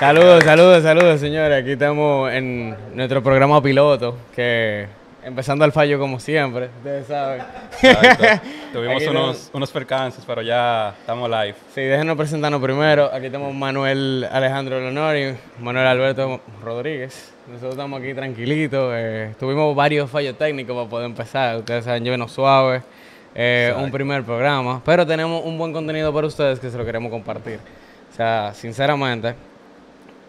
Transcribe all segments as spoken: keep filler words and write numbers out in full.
Saludos, saludos, saludos, señores. Aquí estamos en nuestro programa piloto, que empezando al fallo como siempre, ustedes saben. Tuvimos unos, unos percances, pero ya estamos live. Sí, déjenos presentarnos primero. Aquí tenemos Manuel Alejandro Leonor y Manuel Alberto Rodríguez. Nosotros estamos aquí tranquilitos. Eh, tuvimos varios fallos técnicos para poder empezar. Ustedes saben, llévenos suaves. Eh, un primer programa, pero tenemos un buen contenido para ustedes que se lo queremos compartir. O sea, sinceramente,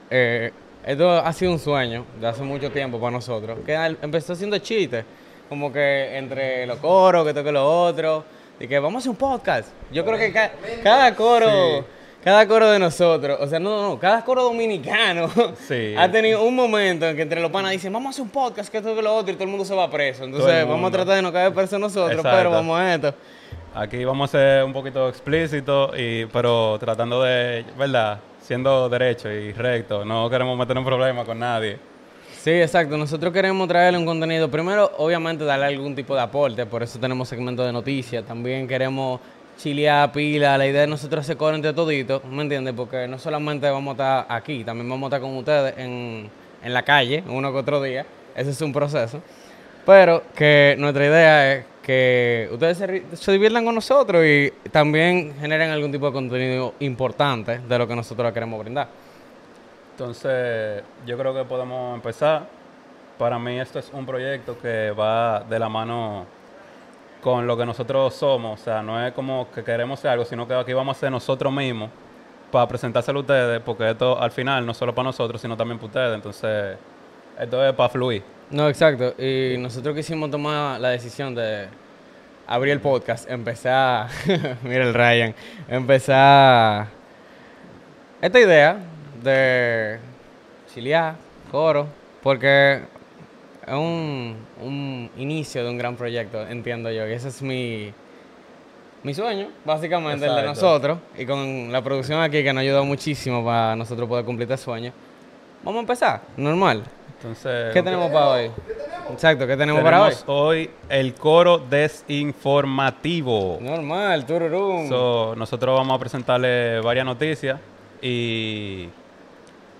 eh, esto ha sido un sueño de hace mucho tiempo para nosotros, que empezó haciendo chistes, como que entre los coros, que toque los otros, y que vamos a hacer un podcast. Yo creo que ca cada coro... Sí. Cada coro de nosotros, o sea, no, no, cada coro dominicano sí. ha tenido un momento en que entre los panas dicen, vamos a hacer un podcast, que esto que lo otro, y todo el mundo se va preso. Entonces, vamos a tratar de no caer preso nosotros, exacto, pero vamos a esto. Aquí vamos a ser un poquito explícitos, pero tratando de, ¿verdad? Siendo derecho y recto, no queremos meter un problema con nadie. Sí, exacto. Nosotros queremos traerle un contenido. Primero, obviamente, darle algún tipo de aporte, por eso tenemos segmentos de noticias. También queremos... chilear, pila, la idea de nosotros hacer coro entre toditos, ¿me entiendes? Porque no solamente vamos a estar aquí, también vamos a estar con ustedes en, en la calle, uno que otro día, ese es un proceso, pero que nuestra idea es que ustedes se, se diviertan con nosotros y también generen algún tipo de contenido importante de lo que nosotros queremos brindar. Entonces, yo creo que podemos empezar. Para mí esto es un proyecto que va de la mano... con lo que nosotros somos, o sea, no es como que queremos hacer algo, sino que aquí vamos a ser nosotros mismos para presentárselo a ustedes, porque esto al final no solo para nosotros, sino también para ustedes, entonces esto es para fluir. No, exacto, y nosotros quisimos tomar la decisión de abrir el podcast, empezar, mira el Ryan, empezar esta idea de chilear, coro, porque... es un, un inicio de un gran proyecto, entiendo yo. Y ese es mi, mi sueño, básicamente, exacto, el de nosotros. Y con la producción aquí, que nos ha ayudado muchísimo para nosotros poder cumplir este sueño. Vamos a empezar, normal. Entonces, ¿qué tenemos para hoy? ¿Qué tenemos? Exacto, ¿qué tenemos, tenemos para hoy? Hoy el coro desinformativo. Normal, tururum. So, nosotros vamos a presentarle varias noticias y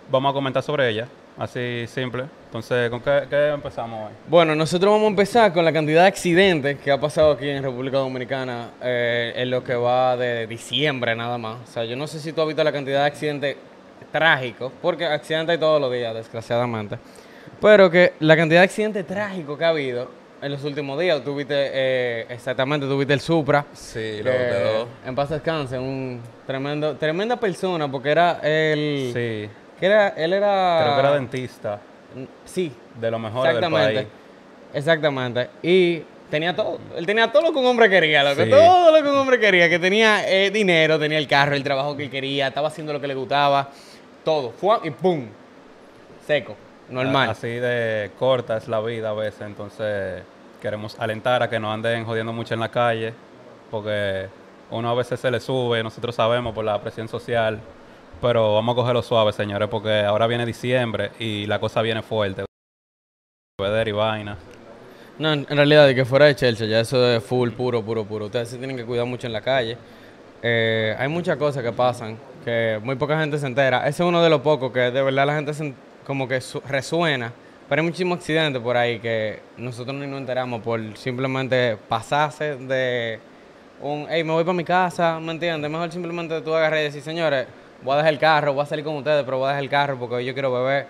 vamos a comentar sobre ellas. Así simple. Entonces, ¿con qué, qué empezamos hoy? Bueno, nosotros vamos a empezar con la cantidad de accidentes que ha pasado aquí en República Dominicana eh, en lo que va de diciembre nada más. O sea, yo no sé si tú has visto la cantidad de accidentes trágicos, porque accidentes hay todos los días, desgraciadamente. Pero que la cantidad de accidentes trágicos que ha habido en los últimos días, tú viste, eh, exactamente, tú viste el Supra. Sí, lo boteló. En paz descanse, un tremendo, tremenda persona, porque era el... Sí. Que era, él era... Creo que era dentista. Sí. De lo mejor del país. Exactamente. Y tenía todo. Él tenía todo lo que un hombre quería, loco. Sí. Todo lo que un hombre quería. Que tenía eh, dinero, tenía el carro, el trabajo que él quería, estaba haciendo lo que le gustaba. Todo. Fue y pum. Seco. Normal. Así de corta es la vida a veces. Entonces queremos alentar a que no anden jodiendo mucho en la calle. Porque uno a veces se le sube. Nosotros sabemos por la presión social. Pero vamos a cogerlo suave, señores, porque ahora viene diciembre y la cosa viene fuerte. Bebeder y vaina. No, en realidad, de que fuera de Chelsea, ya eso es full, puro, puro, puro. Ustedes se tienen que cuidar mucho en la calle. Eh, hay muchas cosas que pasan que muy poca gente se entera. Ese es uno de los pocos que de verdad la gente se, como que resuena. Pero hay muchísimos accidentes por ahí que nosotros ni nos enteramos por simplemente pasarse de un, hey, me voy para mi casa, ¿me entiendes? Mejor simplemente tú agarras y decís, señores... voy a dejar el carro, voy a salir con ustedes, pero voy a dejar el carro porque hoy yo quiero beber.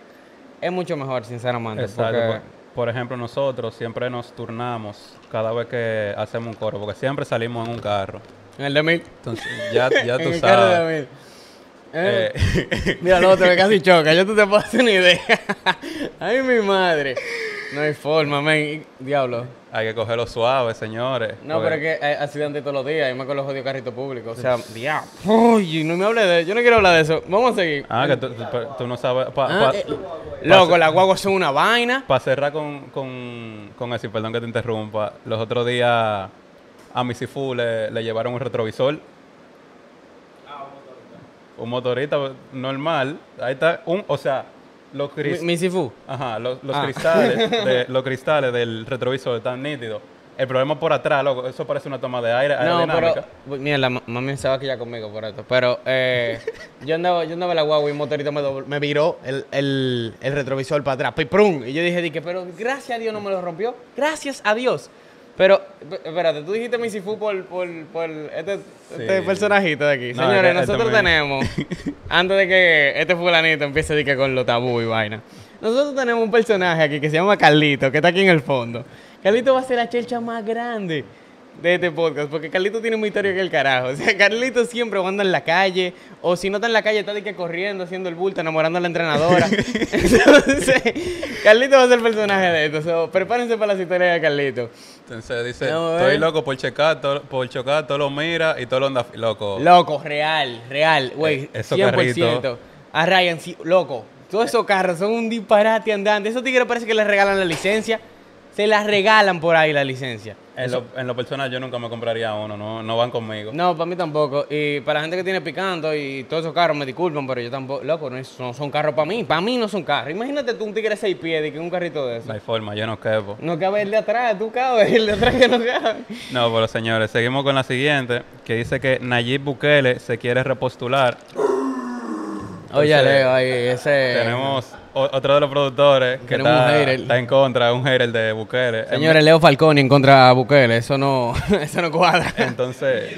Es mucho mejor, sinceramente. Exacto. Porque... por ejemplo, nosotros siempre nos turnamos cada vez que hacemos un coro, porque siempre salimos en un carro. En el de mil. Entonces, ya, ya tú sabes. En el carro de mil. ¿Eh? Eh. Mira, lo otro que casi choca. Yo tú te puedo hacer una idea. Ay, mi madre. No hay forma, men. Diablo. Hay que cogerlo suave, señores. No, porque... pero es que hay accidentes todos los días. Yo me con los jodidos carritos públicos. O sea, diablo. Uy, no me hable de eso. Yo no quiero hablar de eso. Vamos a seguir. Ah, que tú, tú, tú no sabes... Pa, ah, pa, eh, loco, las guaguas son una vaina. Para cerrar con, con, con eso, perdón que te interrumpa. Los otros días a mi Sifu le, le llevaron un retrovisor. Ah, un motorista. Un motorista normal. Ahí está. Un, o sea... los cris... Mi, mi Sifu. Ajá, los, los, ah. cristales de, los cristales del retrovisor están nítidos. El problema por atrás, loco, eso parece una toma de aire. No, pero, mira, la mami se va a quedar conmigo por esto. Pero eh, yo andaba yo andaba en la guagua y un motorito me, doble, me viró el, el, el retrovisor para atrás. ¡Piprum! Y yo dije, dije, pero gracias a Dios no me lo rompió. Gracias a Dios. Pero, espérate, tú dijiste Missy Fu por, por, por este, sí. este personajito de aquí. No, señores, es, nosotros es tenemos, antes de que este fulanito empiece a decir con lo tabú y vaina, nosotros tenemos un personaje aquí que se llama Carlito, que está aquí en el fondo. Carlito va a ser la chelcha más grande de este podcast, porque Carlito tiene un historia que el carajo. O sea, Carlito siempre anda en la calle, o si no está en la calle, está de que corriendo, haciendo el bulto, enamorando a la entrenadora. Entonces, Carlito va a ser el personaje de esto. So, prepárense para las historias de Carlito. Entonces dice, no, estoy loco por checar, todo, por chocar, todo lo mira y todo lo anda loco. Loco, real, real, güey, eh, cien por ciento. Carrito. A Ryan, sí, loco, todos esos carros son un disparate andante. Esos tigres parece que les regalan la licencia. Se las regalan por ahí la licencia. En lo, en lo personal yo nunca me compraría uno, no, no van conmigo. No, para mí tampoco. Y para la gente que tiene Picanto y todos esos carros, me disculpan, pero yo tampoco, loco, no, es, no son carros para mí. Para mí no son carros. Imagínate tú un tigre seis pies y que un carrito de eso. No hay forma, yo no quepo. No cabe el de atrás, tú cabes, el de atrás que no cabe. No, pero señores, seguimos con la siguiente, que dice que Nayib Bukele se quiere repostular. Oye, Leo, ahí ese... Tenemos... Otro de los productores que está, está en contra, un hater de Bukele. Señores, Leo Falconi en contra de Bukele, eso no, eso no cuadra. Entonces,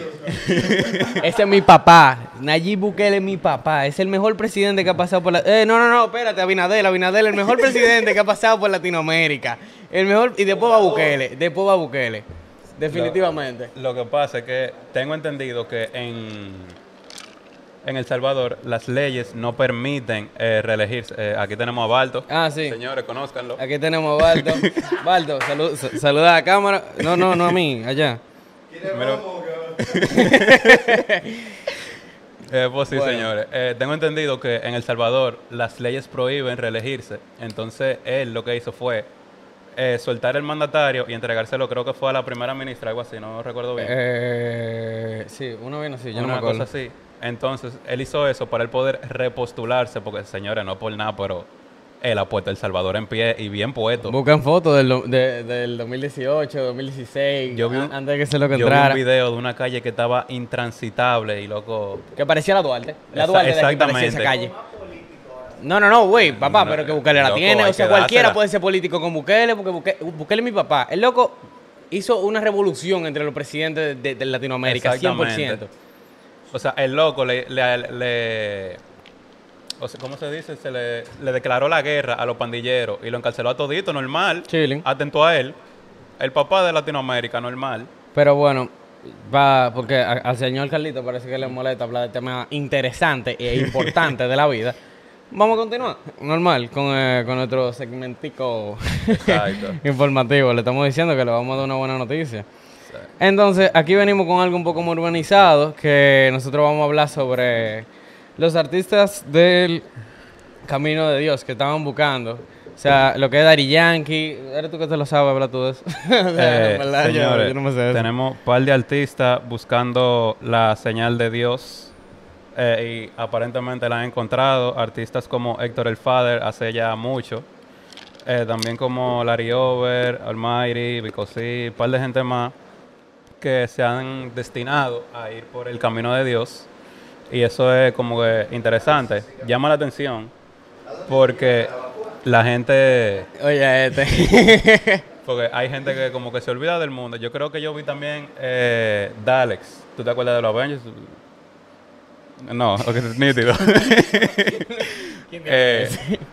ese es mi papá, Nayib Bukele es mi papá, es el mejor presidente que ha pasado por la... Eh, no, no, no, espérate, Abinader, Abinader, el mejor presidente que ha pasado por Latinoamérica. El mejor, y después va Bukele, después va Bukele, definitivamente. Lo, lo que pasa es que tengo entendido que en... En El Salvador, las leyes no permiten eh, reelegirse. Eh, aquí tenemos a Balto. Ah, sí. Señores, conózcanlo. Aquí tenemos a Balto. Balto, salu saluda a la cámara. No, no, no a mí, allá. Pero... eh, pues sí, bueno. Señores. Eh, tengo entendido que en El Salvador las leyes prohíben reelegirse. Entonces, él lo que hizo fue eh, soltar el mandatario y entregárselo, creo que fue a la primera ministra, algo así, no recuerdo bien. Eh, sí, uno vino así, yo no me acuerdo. Una cosa así. Entonces, él hizo eso para él poder repostularse, porque, señores, no por nada, pero él ha puesto El Salvador en pie y bien puesto. Buscan fotos del, de, del dos mil dieciocho, dos mil dieciséis, yo vi un, antes de que se lo que entrara. Yo vi un video de una calle que estaba intransitable y, loco... Que parecía la Duarte. La Duarte de aquí parecía esa calle. No, no, no, güey, papá, no, pero que Bukele la tiene. O sea, cualquiera puede ser político con Bukele, porque Bukele, Bukele es mi papá. El loco hizo una revolución entre los presidentes de, de Latinoamérica, cien por ciento. O sea, el loco le, le, le, le o sea, ¿cómo se dice? Se le, le declaró la guerra a los pandilleros y lo encarceló a todito, normal. Chilling. Atento a él. El papá de Latinoamérica, normal. Pero bueno, va, porque a, al señor Carlito parece que le molesta hablar de temas interesantes e importantes de la vida. Vamos a continuar, normal, con, eh, con nuestro segmentico informativo. Le estamos diciendo que le vamos a dar una buena noticia. Entonces, aquí venimos con algo un poco más urbanizado, que nosotros vamos a hablar sobre los artistas del Camino de Dios que estaban buscando. O sea, lo que es Daddy Yankee. ¿Eres tú que te lo sabes, habla tú de eso? Eh, no, señores, yo no me sé eso. Tenemos un par de artistas buscando la señal de Dios eh, y aparentemente la han encontrado. Artistas como Héctor el Father hace ya mucho. Eh, también como Larry Over, Almighty, Bicosí, un par de gente más que se han destinado a ir por el camino de Dios, y eso es como que interesante, llama la atención porque la gente, oye, este porque hay gente que como que se olvida del mundo. Yo creo que yo vi también eh, Dalex, ¿tú te acuerdas de los Avengers? No, porque es nítido. eh,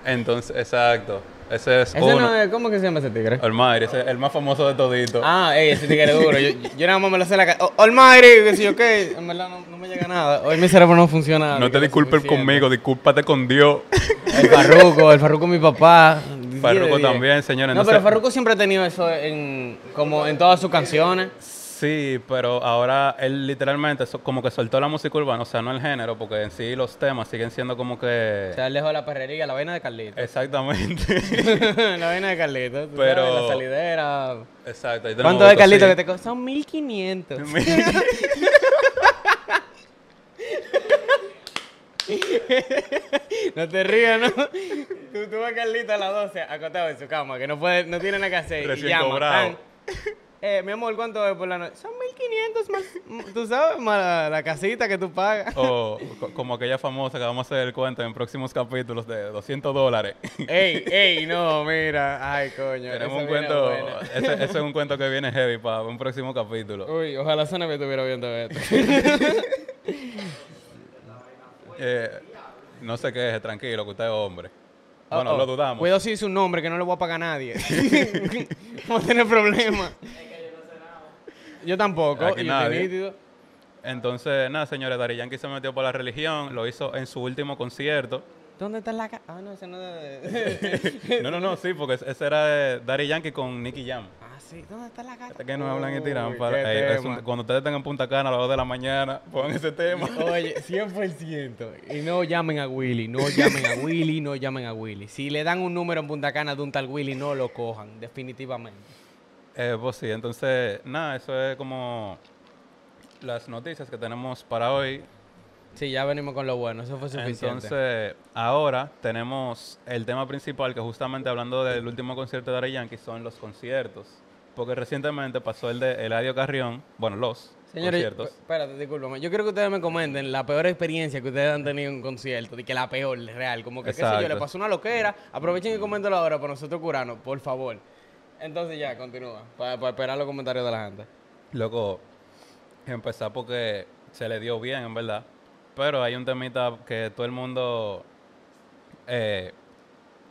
entonces, exacto. Ese es ese uno. No, ¿cómo que se llama ese tigre? Almighty, ese es el más famoso de todito. Ah, ey, ese tigre es duro. Yo, yo nada más me lo sé la cara. Almighty, que si yo qué, en verdad no, no me llega nada. Hoy mi cerebro no funciona. No te disculpes conmigo, discúlpate con Dios. El Farruko, el Farruko es mi papá. Farruko también, señores. No, no pero sea... Farruko siempre ha tenido eso en, como en todas sus canciones. Sí, pero ahora él literalmente so, como que soltó la música urbana, o sea, no el género, porque en sí los temas siguen siendo como que... O sea, él dejó la perrería, la vaina de Carlito. Exactamente. La vaina de Carlito, tú pero... sabes, la salidera. Exacto. Ahí ¿cuánto de Carlito sí que te costó? Son mil quinientos. No te rías, ¿no? Tú, tú vas a Carlito a las doce acostado en su cama, que no puede, no tiene nada que hacer. Recién y llama, cobrado. Eh, mi amor, ¿cuánto es por la noche? Son mil quinientos más, tú sabes, más la, la casita que tú pagas. O oh, como aquella famosa que vamos a hacer el cuento en próximos capítulos de doscientos dólares. Ey, ey, no, mira. Ay, coño. Tenemos un cuento, ese, ese es un cuento que viene heavy para un próximo capítulo. Uy, ojalá Sana me estuviera viendo esto. eh, no se queje, tranquilo, que usted es hombre. Bueno, oh, oh. lo dudamos. Cuidado si dice un nombre que no le voy a pagar a nadie. Vamos a tener problemas. Yo tampoco. Aquí nadie. Entonces, nada, señores, Daddy Yankee se metió por la religión, lo hizo en su último concierto. ¿Dónde está la... Ah, no, ese no... De... no, no, no, sí, porque ese era de Daddy Yankee con Nicky Jam. Ah, sí. ¿Dónde está la gata? Es que no hablan y tiran. Para, eh, un, cuando ustedes estén en Punta Cana a las dos de la mañana, pongan ese tema. Oye, cien por ciento. Y no llamen a Willy, no llamen a Willy, no llamen a Willy. Si le dan un número en Punta Cana de un tal Willy, no lo cojan, definitivamente. Eh, pues sí, entonces, nada, eso es como las noticias que tenemos para hoy. Sí, ya venimos con lo bueno, eso fue suficiente. Entonces, ahora tenemos el tema principal, que justamente hablando del último concierto de Daddy Yankee, son los conciertos. Porque recientemente pasó el de Eladio Carrión, bueno, los Señores, conciertos. Espérate, discúlpame, yo quiero que ustedes me comenten la peor experiencia que ustedes han tenido en un concierto, de que la peor, real, como que, Exacto. qué sé yo, le pasó una loquera, aprovechen y coméntenlo ahora para nosotros curarnos, por favor. Entonces ya, continúa, para, para esperar los comentarios de la gente. Loco, empezar porque se le dio bien, en verdad. Pero hay un temita que todo el mundo eh,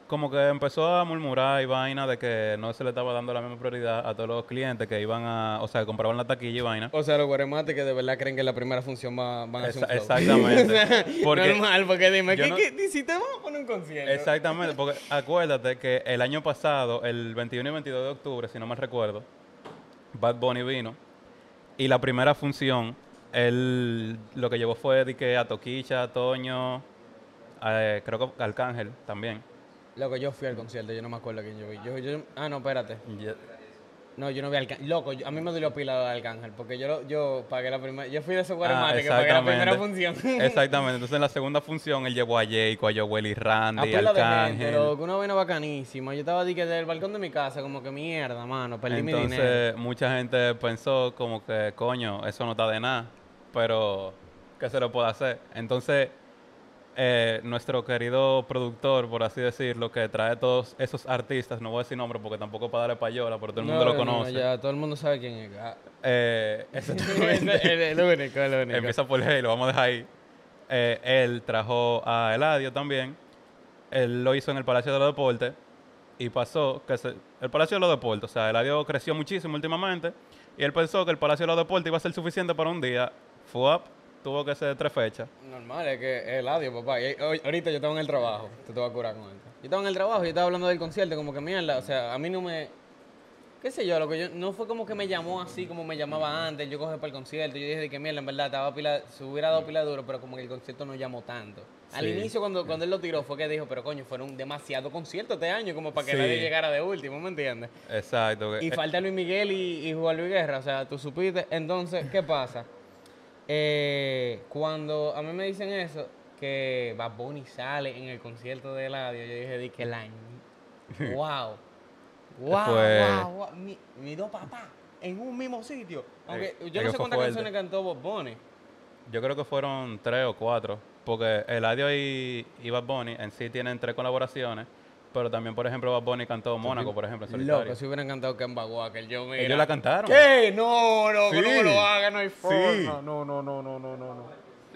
como que empezó a murmurar y vaina de que no se le estaba dando la misma prioridad a todos los clientes que iban a, o sea, que compraban la taquilla y vaina. O sea, los guaremates que de verdad creen que en la primera función va, van a hacer un flow. Exactamente. Porque normal, porque dime, ¿qué, no, qué, si te vamos a poner un concierto? Exactamente, porque acuérdate que el año pasado, el veintiuno y veintidós de octubre, si no mal recuerdo, Bad Bunny vino y la primera función... Él lo que llevó fue de que a Tokischa, a Toño, a, creo que Arcángel también. Loco, yo fui al concierto, yo no me acuerdo a quién yo vi. Yo, yo, ah, no, espérate. Yeah. No, yo no vi Arcángel. Loco, yo, a mí me dolió pila de Arcángel, porque yo, yo pagué la primera... Yo fui de esos guaremates ah, que pagué la primera función. Exactamente. Entonces, en la segunda función, él llevó a Jayco, a Joel y Randy, a Arcángel. Pero una vaina bacanísima. Yo estaba de que del balcón de mi casa, como que mierda, mano, perdí mi dinero. Entonces, mucha gente pensó como que, coño, eso no está de nada. Pero, ¿qué se lo puede hacer? Entonces, eh, nuestro querido productor, por así decirlo, que trae todos esos artistas, no voy a decir nombre porque tampoco para darle payola, pero todo el mundo no, lo conoce. No, ya, todo el mundo sabe quién es. Ah. Eh, exactamente. El único, el único. Empieza por él, lo vamos a dejar ahí. Eh, él trajo a Eladio también. Él lo hizo en el Palacio de los Deportes y pasó que se, el Palacio de los Deportes, o sea, Eladio creció muchísimo últimamente y él pensó que el Palacio de los Deportes iba a ser suficiente para un día. F U A P tuvo que ser tres fechas. Normal, es que Eladio, papá. Y ahorita yo estaba en el trabajo. Tú te vas a curar con esto. Yo estaba en el trabajo y estaba hablando del concierto, como que mierda. O sea, a mí no me... Qué sé yo, lo que yo... No fue como que me llamó así como me llamaba antes. Yo cogí para el concierto. Yo dije de que mierda, en verdad, estaba pila... Se hubiera dado pila duro, pero como que el concierto no llamó tanto. Sí. Al inicio, cuando, cuando él lo tiró, fue que dijo, pero coño, fueron demasiado conciertos este año como para que sí. nadie llegara de último, ¿me entiendes? Exacto. Y eh. falta Luis Miguel y, y Juan Luis Guerra. O sea, tú supiste. Entonces, ¿qué pasa? Eh, cuando a mí me dicen eso, que Bad Bunny sale en el concierto de Eladio, yo dije, di que el año. ¡Wow! ¡Wow! Fue... ¡Wow! wow. Mi, mi dos papás en un mismo sitio. Aunque eh, yo no sé cuántas canciones el... cantó Bad Bunny. Yo creo que fueron tres o cuatro, porque Eladio y, y Bad Bunny en sí tienen tres colaboraciones. Pero también, por ejemplo, Bad Bunny cantó Mónaco, por ejemplo, en solitario. Loco, si hubieran cantado Kemba Walker, yo me... Ellos la cantaron. ¿Qué? No, loco, sí. no me lo hagan, no hay forma. Sí. No, no, no, no, no, no, no.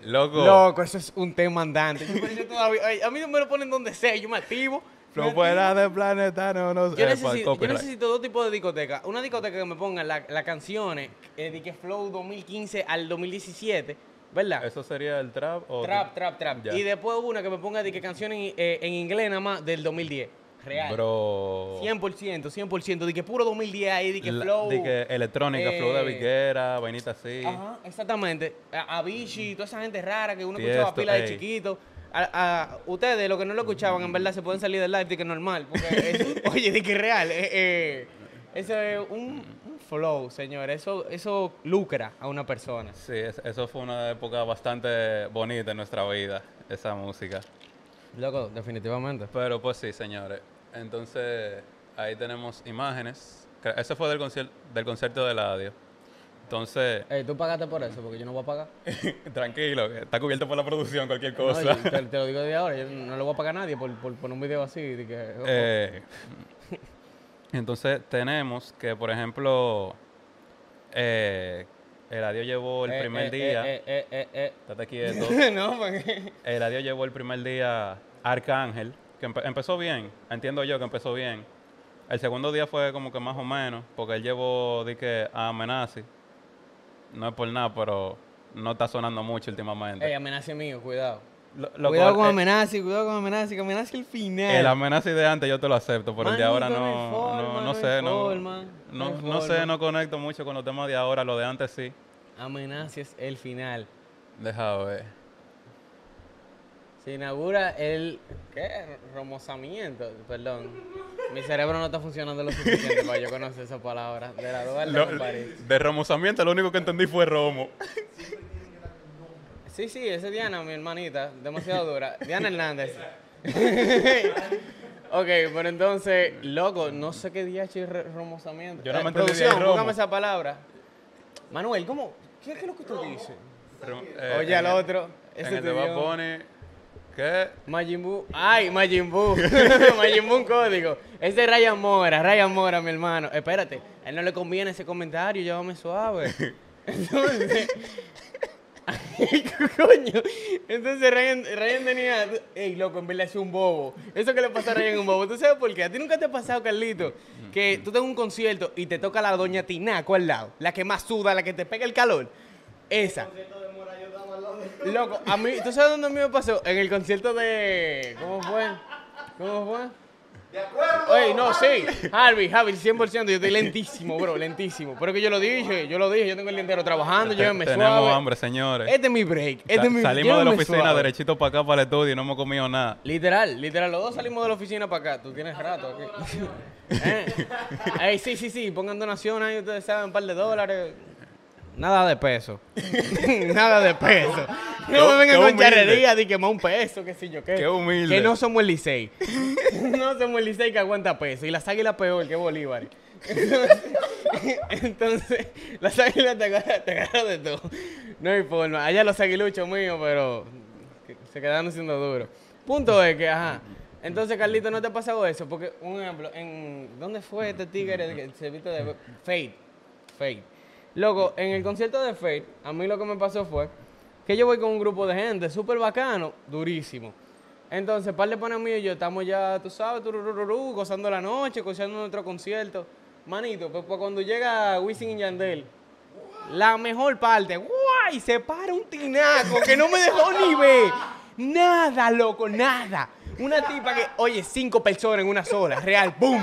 Loco. Loco, eso es un tema andante. yo, yo todavía, a mí no me lo ponen donde sea, yo me activo. Lo fuera de planeta, no, no sé. Yo necesito, yo necesito dos tipos de discotecas. Una discoteca que me ponga las la canciones eh, de que Flow dos mil quince al dos mil diecisiete... ¿Verdad? ¿Eso sería el trap? O trap, trap, trap. Ya. Y después una que me ponga de que canciones eh, en inglés nada más del dos mil diez. Real. Bro. cien por ciento, cien por ciento. De que puro dos mil diez ahí, de que la, flow. De que electrónica, eh, flow de Viguera, vainita así. Ajá, exactamente. Avicii, toda esa gente rara que uno sí, escuchaba esto, pila de ey. chiquito. A, a, ustedes, los que no lo escuchaban, en verdad se pueden salir del live de que normal. Porque es, oye, de que real. Eh, eh, eso es un, un flow, señor. Eso, eso lucra a una persona. Sí, eso fue una época bastante bonita en nuestra vida, esa música. Loco, definitivamente. Pero pues sí, señores. Entonces, ahí tenemos imágenes Ese fue del, concierto, del concierto de Eladio. Entonces... Hey, ¿tú pagaste por eso? Porque yo no voy a pagar. Tranquilo, está cubierto por la producción, cualquier cosa. No, te, te lo digo de ahora, yo no le voy a pagar a nadie por, por, por un video así. De que, oh, eh, entonces tenemos que, por ejemplo, eh, Eladio llevó el eh, primer eh, día... Eh, eh, eh, eh, estate quieto. No, porque... Eladio llevó el primer día Arcángel, que empe empezó bien, entiendo yo que empezó bien. El segundo día fue como que más o menos, porque él llevó de que a Amenazi. No es por nada, pero no está sonando mucho últimamente. Ey, Amenazi mío, cuidado. Lo, lo cuidado, cual, con Amenazi, eh, cuidado con Amenazi, cuidado con Amenazi, que Amenazi el final. El Amenazi de antes yo te lo acepto, pero el de ahora no, forma, no, no sé, no, forma, no, no, no sé, no conecto mucho con los temas de ahora, lo de antes sí. Amenazi es el final. Deja ver. Se inaugura el, ¿qué? Romosamiento, perdón. Mi cerebro no está funcionando lo suficiente para yo conocer esa palabra. De la Duarte. De romosamiento, lo único que entendí fue romo. Sí, sí, esa es Diana, mi hermanita, demasiado dura. Diana Hernández. Ok, pero entonces, loco, no sé qué día es romosamiento. Yo no me entendí bien romo. Póngame esa palabra. Manuel, ¿cómo? ¿Qué es lo que tú dices? Oye, al otro. En el de Bad Bunny. ¿Qué? Majin Buu. Ay, Majin Buu. Majin Buu, un código. Ese es Ryan Mora, Ryan Mora, mi hermano. Espérate, a él no le conviene ese comentario, llévame suave. Entonces, ay, coño. Entonces Ryan, Ryan tenía, ey, loco, en verdad es un bobo. Eso que le pasó a Ryan un bobo. ¿Tú sabes por qué? ¿A ti nunca te ha pasado, Carlito, que tú tengas un concierto y te toca la doña Tinaco al lado? La que más suda, la que te pega el calor. Esa. Loco, a mí, ¿tú sabes dónde a mí me pasó? En el concierto de... ¿Cómo fue? ¿Cómo fue? De acuerdo. Oye, no, sí. Harvey, Harvey, cien por ciento. Yo estoy lentísimo, bro, lentísimo. Pero que yo lo dije, yo lo dije. Yo tengo el día entero trabajando, yo me suave. Tenemos hambre, señores. Este es mi break, este Sa es mi break. Salimos de la oficina suave. Derechito para acá, para el estudio, y no hemos comido nada. Literal, literal, los dos salimos de la oficina para acá. Tú tienes rato aquí. ¿Eh? Ay, sí, sí, sí, pongan donaciones ahí, ustedes saben, un par de dólares. Nada de peso. Nada de peso. No me vengan con charrería de que más un peso, qué sé yo qué. Qué humilde. Que no somos el Licey. No somos el Licey que aguanta peso. Y las águilas peor que Bolívar. Entonces, entonces las águilas te agarran, te agarran de todo. No hay forma. Allá los aguiluchos míos, pero se quedaron siendo duros. Punto es que, ajá. Entonces, Carlito, ¿no te ha pasado eso? Porque, un ejemplo, en ¿dónde fue este tigre que se viste de Fate? Fate. Loco, en el concierto de Fate, a mí lo que me pasó fue que yo voy con un grupo de gente súper bacano, durísimo. Entonces, par de panas míos y yo estamos ya, tú sabes, tururururú, gozando la noche, gozando nuestro concierto. Manito, pues, pues cuando llega Wisin y Yandel, la mejor parte, guay, se para un tinaco que no me dejó ni ver. Nada, loco, nada. Una tipa que, oye, cinco personas en una sola, real, boom.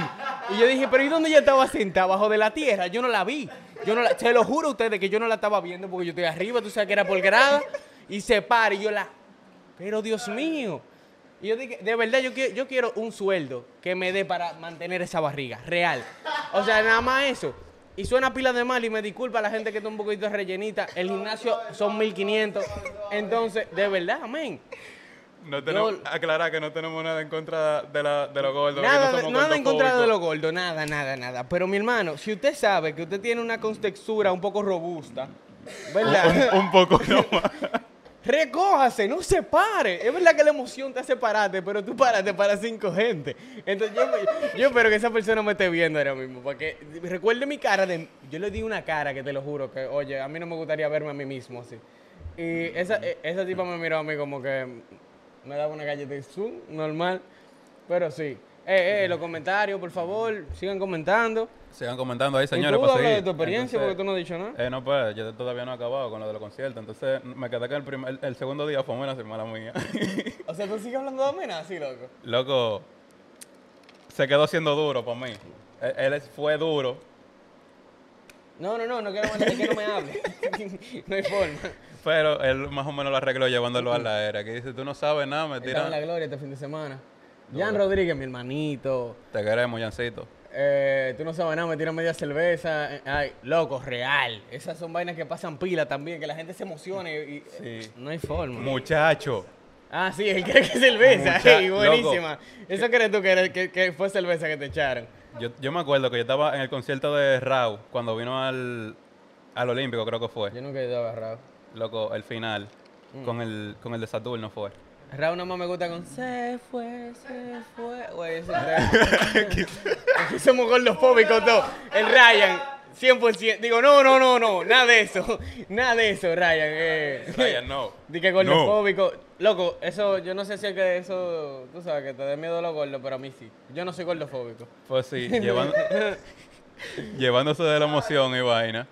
Y yo dije, pero ¿y dónde yo estaba sentada? Abajo de la tierra, yo no la vi. Yo no la, se lo juro a ustedes que yo no la estaba viendo porque yo estoy arriba, tú sabes que era por grada. Y se para y yo la... Pero Dios mío. Y yo dije, de verdad, yo quiero, yo quiero un sueldo que me dé para mantener esa barriga, real. O sea, nada más eso. Y suena pila de mal y me disculpa a la gente que está un poquito rellenita. El gimnasio son mil quinientos. Entonces, de verdad, amén. No tenemos, yo, aclarar que no tenemos nada en contra de, la, de los gordos. Nada, no somos nada en contra de los gordos, nada, nada, nada. Pero mi hermano, si usted sabe que usted tiene una contextura un poco robusta, ¿verdad? Un, un, un poco nomás. Recójase, no se pare. Es verdad que la emoción te hace pararte, pero tú párate para cinco gente. Entonces yo, yo espero que esa persona me esté viendo ahora mismo, porque recuerde mi cara de... Yo le di una cara que te lo juro que, oye, a mí no me gustaría verme a mí mismo así. Y esa, esa tipa me miró a mí como que... Me daba una galleta de Zoom, normal. Pero sí. Eh, eh, los comentarios, por favor, sigan comentando. Sigan comentando ahí, señores. ¿Y tú hablas de tu experiencia? Entonces, porque tú no has dicho nada. Eh, no, pues, yo todavía no he acabado con lo de los conciertos. Entonces, me quedé que el, primer, el, el segundo día fue Amenazi, mala mía. O sea, ¿tú sigues hablando de Amenazi, loco? Loco, se quedó siendo duro para mí. Él, él fue duro. No, no, no, no quiero mandar que no me hable. No hay forma. Pero él más o menos lo arregló llevándolo a la era. Que dice, tú no sabes nada, me tiran. La gloria este fin de semana. Duro. Jan Rodríguez, mi hermanito. Te queremos, Jancito. Eh, tú no sabes nada, me tiran media cerveza. Ay, loco, real. Esas son vainas que pasan pila también, que la gente se emocione. Y, sí. eh, no hay forma. Muchacho. Ah, sí, él cree que es cerveza. Mucha... Ey, buenísima. Loco. Eso crees tú que, era, que, que fue cerveza que te echaron. yo, yo me acuerdo que yo estaba en el concierto de Raúl cuando vino al, al Olímpico, creo que fue. Yo nunca he ido a Raúl. Loco, el final, mm. con, el, con el de Saturno fue. Raúl nomás me gusta con se fue, se fue. Güey, ese Aquí somos gordofóbicos todos. El Ryan, cien por ciento. Digo, no, no, no, no, nada de eso. Nada de eso, Ryan. Eh. Ryan, no. Dije gordofóbico. No. Loco, eso, yo no sé si es que eso, tú sabes, que te dé miedo a los gordos, pero a mí sí. Yo no soy gordofóbico. Pues sí, llevando, llevándose de la emoción y vaina.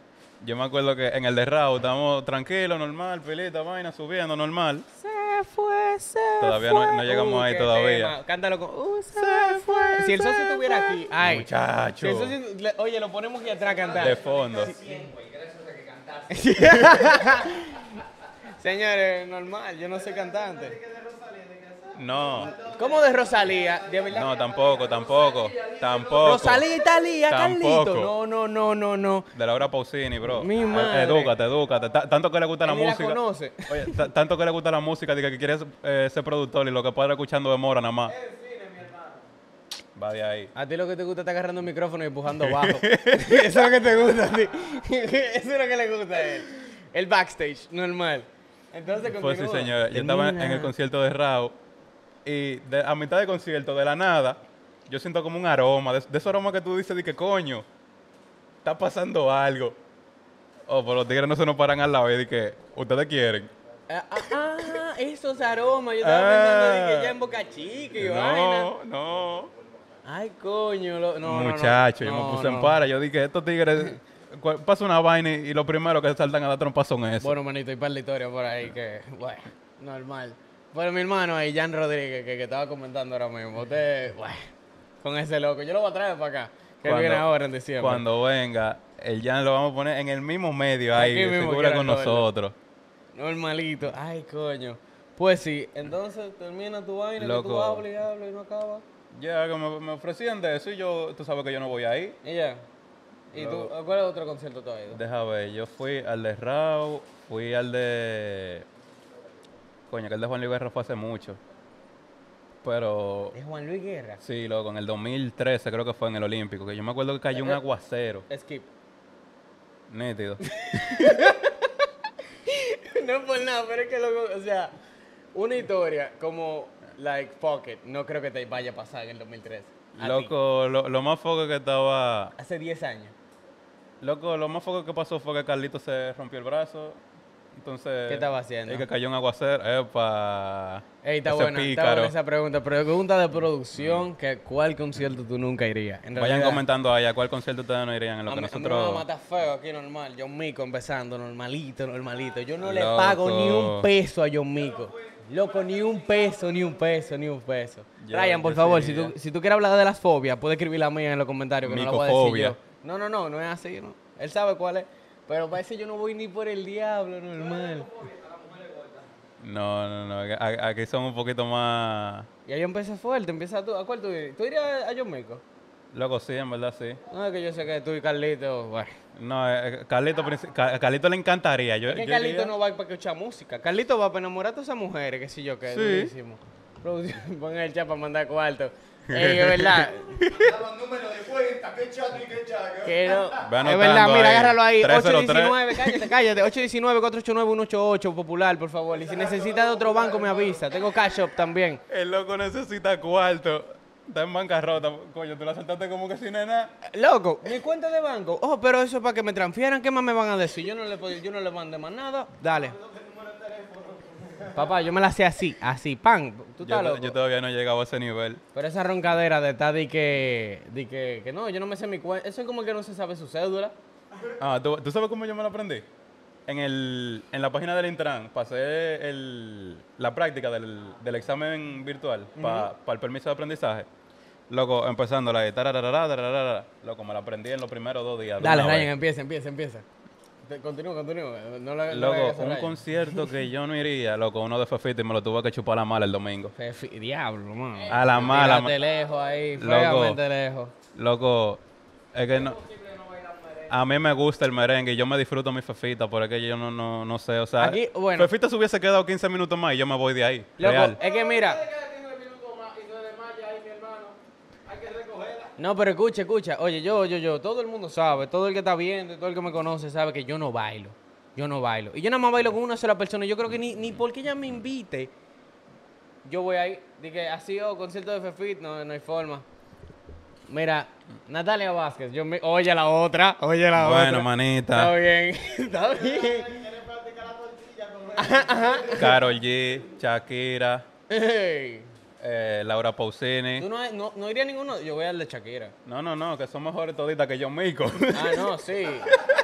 Yo me acuerdo que en el de Raúl estábamos tranquilos, normal, pelita, vaina, subiendo, normal. Sí. Se fue, se todavía fue. Todavía no, no llegamos uh, ahí todavía. Tema. Cántalo con... Uh, se, se fue, Si el socio estuviera aquí... Ay, muchacho. Si socio, le, oye, lo ponemos aquí atrás a cantar. De fondo. Sí. Señores, normal. Yo no soy cantante. No. ¿Cómo de Rosalía? ¿De verdad? No, tampoco, tampoco. Tampoco. Rosalía, Italia, tampoco. Carlito. No, no, no, no, no. De Laura Pausini, bro. Mi madre. Edúcate, edúcate. T tanto que le gusta la música. La conoce. Oye, tanto que le gusta la música, diga que quiere eh, ser productor y lo que puede ir escuchando de Mora nada más. Va de ahí. A ti lo que te gusta está agarrando el micrófono y empujando bajo. Eso es lo que te gusta a ti. Eso es lo que le gusta a él. El backstage, normal. Entonces, pues sí, señora. Yo estaba en el concierto de Raúl. Y de, a mitad de concierto, de la nada, yo siento como un aroma, de, de esos aromas que tú dices, de que coño, está pasando algo. Oh, pero los tigres no se nos paran al lado y de que, ¿ustedes quieren? Ah, ah, ah esos aromas, yo estaba ah, pensando de que ya en Boca Chica y no, vaina. No, no. Ay, coño. Lo, no, Muchacho, no, no, yo no, me puse no. en para, yo dije, estos tigres... Pasa una vaina y, y lo primero que saltan a dar trompa son esos. Bueno, manito, hay par de historias por ahí que, bueno, normal. Bueno, mi hermano, ahí Jan Rodríguez, que, que estaba comentando ahora mismo. Usted, bueno, con ese loco. Yo lo voy a traer para acá. Que cuando, viene ahora en diciembre. Cuando venga, el Jan lo vamos a poner en el mismo medio ahí, que se cubra con nosotros. Normalito. Ay, coño. Pues sí, entonces termina tu vaina, loco, que tú hables y hables y no acaba. Ya, yeah, que me, me ofrecían de eso y yo, tú sabes que yo no voy ahí. Y ya. ¿Y tú, cuál es otro concierto tú has ido? Deja ver, yo fui al de Raúl, fui al de... Coño, que el de Juan Luis Guerra fue hace mucho. Pero... ¿De Juan Luis Guerra? Sí, loco, en el dos mil trece creo que fue en el Olímpico, que yo me acuerdo que cayó un aguacero. Skip. Nítido. No por nada, pero es que loco, o sea, una historia como, like, Pocket, no creo que te vaya a pasar en el dos mil trece. Loco, lo, lo más foco que estaba... Hace diez años. Loco, lo más foco que pasó fue que Carlito se rompió el brazo. Entonces, ¿qué estaba haciendo? Y que cayó un aguacero. Epa. Ey, está buena, está buena esa pregunta. Pregunta de producción, que ¿cuál concierto tú nunca irías? En Vayan realidad, comentando ahí a cuál concierto ustedes no irían en lo a que mí, nosotros... A mí no me mata feo aquí, normal. John Mico empezando, normalito, normalito. Yo no Loco. le pago ni un peso a John Mico. Loco, ni un peso, ni un peso, ni un peso. Yo, Ryan, por favor, sí, si, tú, si tú quieres hablar de las fobias, puedes escribir la mía en los comentarios, que Micofobia. no la voy a decir yo. No, no, no, no es así, ¿no? Él sabe cuál es. Pero parece que yo no voy ni por el diablo, normal. No, no, no. Aquí son un poquito más... Y ahí empieza fuerte, empieza tú. ¿A cuál tú irías? ¿Tú irías a John Mico? Loco, sí, en verdad, sí. No, es que yo sé que tú y Carlito... Bueno. No, eh, Carlito, ah. Carlito le encantaría. Yo, es que yo Carlito diría... no va para escuchar música. Carlito va para enamorar a todas esas mujeres, qué sé yo qué. Sí. Pon el chat para mandar cuarto. Ey, es verdad. Los números de cuenta, qué chato y qué chato. Que no. Es verdad, mira, ahí. agárralo ahí. ocho uno nueve, cállate, cállate. ocho uno nueve, cuatro ocho nueve, uno ocho ocho, popular, por favor. Y si necesitas de otro banco, me avisa. Tengo cash up también. El loco necesita cuarto. Está en bancarrota, coño, tú la saltaste como que sin nada. Loco, mi cuenta de banco. Oh, pero eso es para que me transfieran. ¿Qué más me van a decir? Yo no le puedo, yo no le mandé más nada. Dale. Papá, yo me la sé así, así, pan. ¿Tú estás yo, loco? Yo todavía no he llegado a ese nivel. Pero esa roncadera de estar de que, de que, que no, yo no me sé mi cuenta. Eso es como que no se sabe su cédula. Ah, ¿tú, tú sabes cómo yo me la aprendí? En, el, en la página del Intran pasé el, la práctica del, del examen virtual para pa el permiso de aprendizaje. Loco, empezando la de tararara, tararara. Loco, me la aprendí en los primeros dos días. Dale, Ryan, empieza, empieza, empieza. Continúa, continúa. No la, loco, no la un concierto que yo no iría, loco, uno de Fefita y me lo tuve que chupar a la mala el domingo. Fefi, diablo, mano. A la mala. Fíjate lejos ahí, fíjate lejos. Loco, es que no... A mí me gusta el merengue y yo me disfruto mi Fefita, por que yo no, no, no sé, o sea... Aquí, bueno... Fefita se hubiese quedado quince minutos más y yo me voy de ahí. Loco, real. Es que mira... Hay que recogerla. No, pero escucha, escucha. Oye, yo, yo, yo, todo el mundo sabe, todo el que está viendo, todo el que me conoce sabe que yo no bailo. Yo no bailo. Y yo nada más bailo con una sola persona. Yo creo que ni, ni porque ella me invite, yo voy ahí. Dije, así, oh, concierto de Fefit, no, no hay forma. Mira, Natalia Vázquez, yo me... Oye la otra, oye la bueno, otra. Bueno, manita. Está bien, está bien. Karol G, Shakira, hey. eh, Laura Pausini. ¿Tú no, no, no iría a ninguno? Yo voy al de Shakira. No, no, no, que son mejores toditas que John Mico. Ah, no, sí.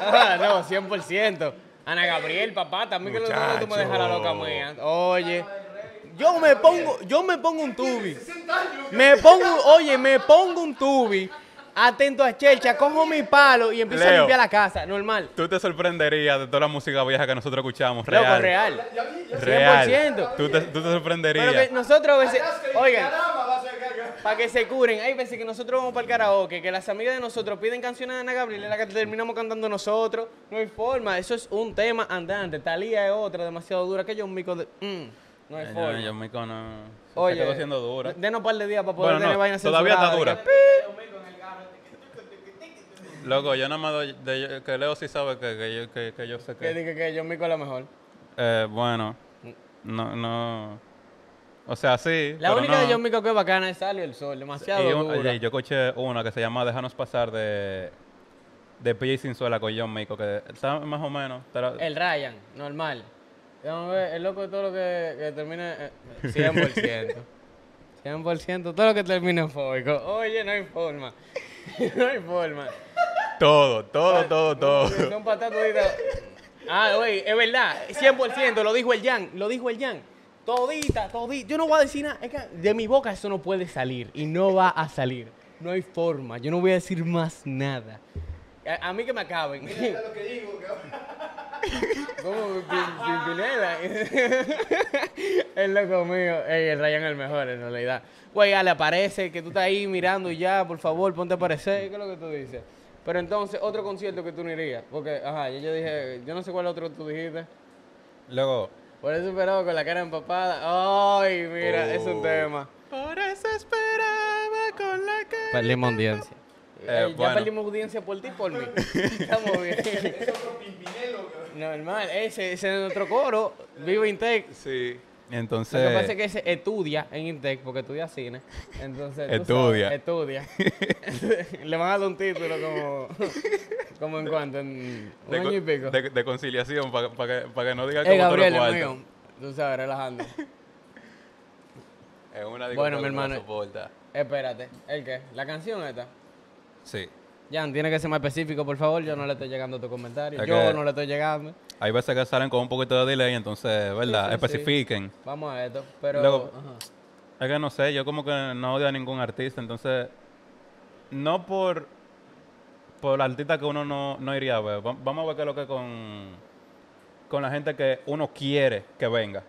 Ah, no, cien por ciento. Ana Gabriel, papá, también que lo tengo, tú me dejas la loca mía. Oye. Yo me pongo, yo me pongo un tubi. Me pongo, oye, me pongo un tubi. Atento a Chelcha, cojo mi palo y empiezo Leo, a limpiar la casa, normal. Tú te sorprenderías de toda la música vieja que nosotros escuchamos, real. Loco, real. cien por ciento. Real. Tú te, tú te sorprenderías. Pero que nosotros a veces, oigan, para que se curen, hay veces que nosotros vamos para el karaoke, que las amigas de nosotros piden canciones de Ana Gabriel y la que terminamos cantando nosotros. No hay forma, eso es un tema andante. Talía es otra, demasiado dura, que yo un mico de... Mm. No hay forma. No, yo me conozco. Oye, está siendo dura. Denos un par de días para poder bueno, tener no, vainas censuradas. Todavía está dura. Loco, yo nada más doy, de, que Leo sí sabe que, que, yo, que, que yo sé que... Que, que, que yo me con la mejor. Eh, bueno, no, no... O sea, sí, la única no. de John Mico que es bacana es Sale el Sol, demasiado y un, dura. Y yo escuché una que se llama Déjanos Pasar de... De P J Sinzuela con John Mico, que está más o menos... Pero... El Ryan, normal. Vamos a ver, el loco de todo lo que, que termina eh, cien por ciento. cien por ciento, todo lo que termina en fóbico. Oye, no hay forma. No hay forma. Todo, todo, todo, todo. Son patatitas. Ah, güey, es verdad. cien por ciento, lo dijo el Jan, lo dijo el Jan. Todita, todita. Yo no voy a decir nada. Es que de mi boca eso no puede salir y no va a salir. No hay forma. Yo no voy a decir más nada. A, a mí que me acaben. Mira lo que digo, cabrón. Como Pimpinela. Es loco mío. Ey, el Ryan es el mejor en realidad. Güey, dale, aparece, que tú estás ahí mirando y ya, por favor, ponte a aparecer. ¿Qué es lo que tú dices? Pero entonces, otro concierto que tú no irías. Porque, ajá, yo, yo dije, yo no sé cuál otro tú dijiste. Luego. Por eso esperaba con la cara empapada. Ay, mira, oh. es un tema. Por eso esperaba con la cara. Perdimos audiencia. Eh, eh, bueno. Ya perdimos audiencia por ti y por mí. Estamos bien. Es otro Pimpinelo, cabrón. Normal, ese, ese es nuestro coro, vivo Intec. Sí, entonces... Lo que pasa es que se estudia en Intec, porque estudia cine. Entonces, estudia. Sabes, estudia. Le van a dar un título como... como en de, cuanto, en un de, año y pico. De, de conciliación, para pa que, pa que no diga que como Gabriel, todo lo mío, tú sabes, relajando. Es una bueno, mi hermano, soporta. Espérate, ¿el qué? ¿La canción esta? Sí. Jan, tiene que ser más específico, por favor. Yo no le estoy llegando a tu comentario. Es yo no le estoy llegando. Hay veces que salen con un poquito de delay, entonces, ¿verdad? Sí, sí, especifiquen. Sí. Vamos a esto. Pero. Luego, es que no sé, yo como que no odio a ningún artista, entonces. No por. Por artista que uno no, no iría a ver. Vamos a ver qué es lo que con. Con la gente que uno quiere que venga.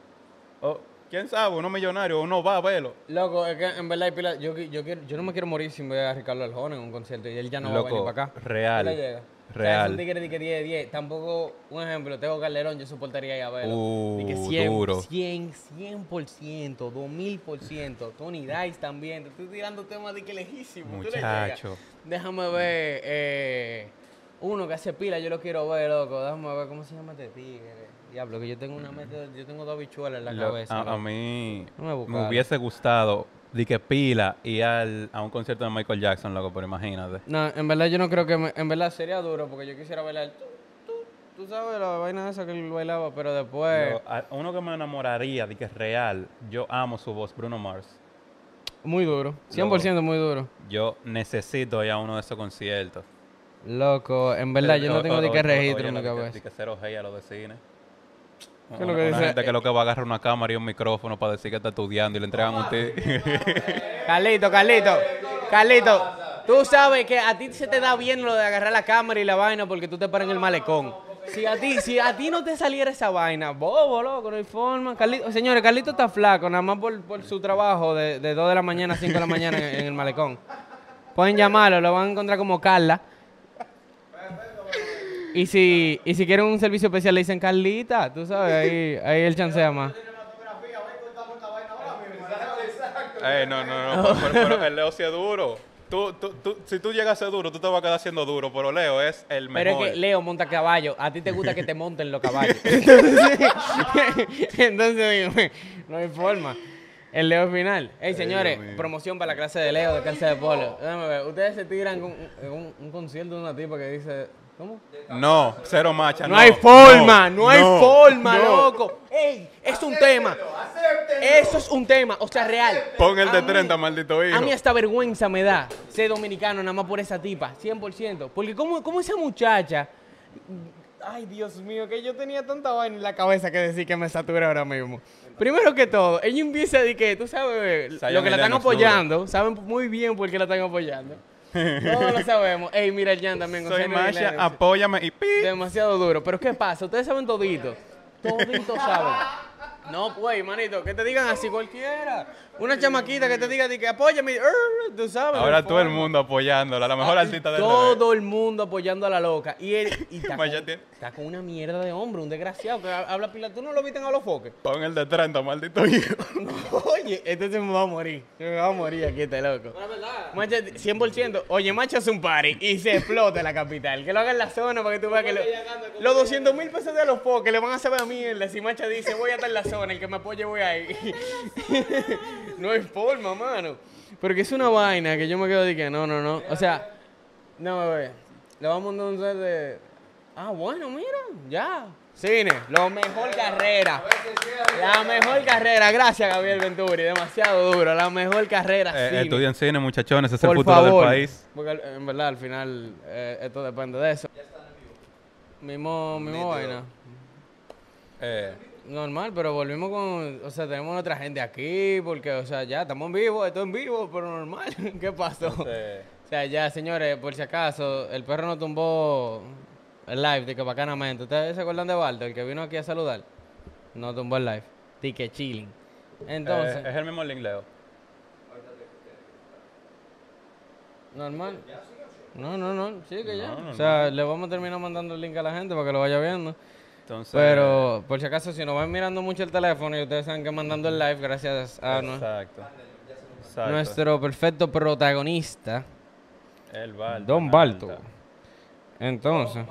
Oh. ¿Quién sabe? Uno millonario, uno va a verlo. Loco, es que en verdad, pila, yo, yo, yo, yo no me quiero morir sin ver a Ricardo Arjona en un concierto y él ya no Loco, va a venir para acá. Real. No llega. Real. O sea, es un tigre de que diez de diez. Tampoco, un ejemplo, Tego Calderón, yo soportaría ir a verlo. Uh, de que cien, cien, cien por ciento, dos mil por ciento. Tony Dice también. Te estoy tirando temas de que lejísimo. Muchacho. Le Déjame ver eh, uno que hace pila, yo lo quiero ver, loco. Déjame ver cómo se llama este tigre. Diablo, que yo tengo una meta, yo tengo dos bichuelas en la Lo, cabeza. A, a mí no me, me hubiese gustado de que pila y al, a un concierto de Michael Jackson, loco, pero imagínate. No, en verdad yo no creo que, me, en verdad sería duro porque yo quisiera bailar, tú, tú, tú sabes la vaina esa que él bailaba, pero después... Yo, a, uno que me enamoraría de que es real, yo amo su voz, Bruno Mars. Muy duro, cien por ciento loco, muy duro. Yo necesito ya uno de esos conciertos. Loco, en verdad pero, yo no o, tengo o, de que registro en mi cabeza. De que cero G a los de cine. Una, lo que una dice, gente que eh, lo que va a agarrar una cámara y un micrófono para decir que está estudiando y le entregan un tío. Carlito, Carlito, Carlito, tú sabes que a ti se te da bien lo de agarrar la cámara y la vaina porque tú te paras en el malecón. Si a ti, si a ti no te saliera esa vaina, bobo, loco, no hay forma. Carlito, señores, Carlito está flaco, nada más por, por su trabajo de, de dos de la mañana a cinco de la mañana en, en el malecón. Pueden llamarlo, lo van a encontrar como Carla. Y si, y si quieren un servicio especial le dicen Carlita, tú sabes, ahí, ahí el chancea más. Ey, no, no, no, pero, pero el Leo sí es duro. Tú, tú, tú, si tú llegas a ser duro, tú te vas a quedar siendo duro, pero Leo es el mejor. Pero es que Leo monta caballo. A ti te gusta que te monten los caballos. Entonces, entonces no hay forma. El Leo final. Hey, señores, Ey, promoción para la clase de Leo, de clase de polo. Déjame ver. Ustedes se tiran un, un, un concierto de una tipa que dice... ¿Cómo? No, cero macha. No, no hay forma, no, no hay no, forma, no. loco. Ey, es un acéptelo, tema. Acéptelo. Eso es un tema, o sea, real. Pon el de treinta, maldito hijo. A mí hasta vergüenza me da ser dominicano nada más por esa tipa, cien por ciento. Porque como, como esa muchacha... Ay, Dios mío, que yo tenía tanta vaina en la cabeza que decir que me satura ahora mismo. Primero que todo, ella empieza de que, tú sabes, Sayon lo que la están apoyando, saben muy bien por qué la están apoyando. Todos lo sabemos. Ey, mira el Jan también. Soy Masha, apóyame y pi. Demasiado duro. Pero ¿qué pasa? Ustedes saben todito. Todito saben. No, pues, manito, que te digan así cualquiera. Una chamaquita que te diga que apóyame. Tú sabes. Ahora todo el mundo apoyándola. La mejor artista del mundo. Todo el mundo apoyando a la loca. Y él y está, con, está con una mierda de hombre, un desgraciado que habla pila. ¿Tú no lo viste en Alofoque? Pon el de treinta, maldito hijo. Oye, este se me va a morir. Me va a morir aquí este loco. No, es verdad. Machete, cien por ciento. Oye, macho, hace un party y se explota la capital. Que lo haga en la zona para que tú veas que lo, los doscientos mil pesos de Alofoque le van a hacer a mierda. Si Macha dice, voy a estar en la zona. En el que me apoye voy ahí. No hay forma, mano. Porque es una vaina que yo me quedo de que no, no, no. O sea, no, bebé. Le vamos a mandar de... Ah, bueno, mira, ya. Cine, lo mejor carrera. La mejor carrera. Gracias, Gabriel Venturi. Demasiado duro. La mejor carrera, eh, cine. Estudian cine, muchachones. Es el futuro del país. Porque en verdad, al final, eh, esto depende de eso. Ya están en vivo. Mismo, mismo vaina. Eh... Normal, pero volvimos con... O sea, tenemos otra gente aquí porque, o sea, ya estamos en vivo, esto en vivo, pero normal. ¿Qué pasó? Sí. O sea, ya, señores, por si acaso, el perro nos tumbó el live, de que bacanamente. ¿Ustedes se acuerdan de Balto, el que vino aquí a saludar? No tumbó el live. Tique chilling. Entonces... Eh, es el mismo link, Leo. Normal. No, no, no, sí que ya. No, o sea, le vamos a terminar mandando el link a la gente para que lo vaya viendo. Entonces, pero, por si acaso, si nos van mirando mucho el teléfono y ustedes saben que mandando el live, gracias a exacto, ¿no? Exacto. Nuestro perfecto protagonista, el Balto, Don Balto. Entonces,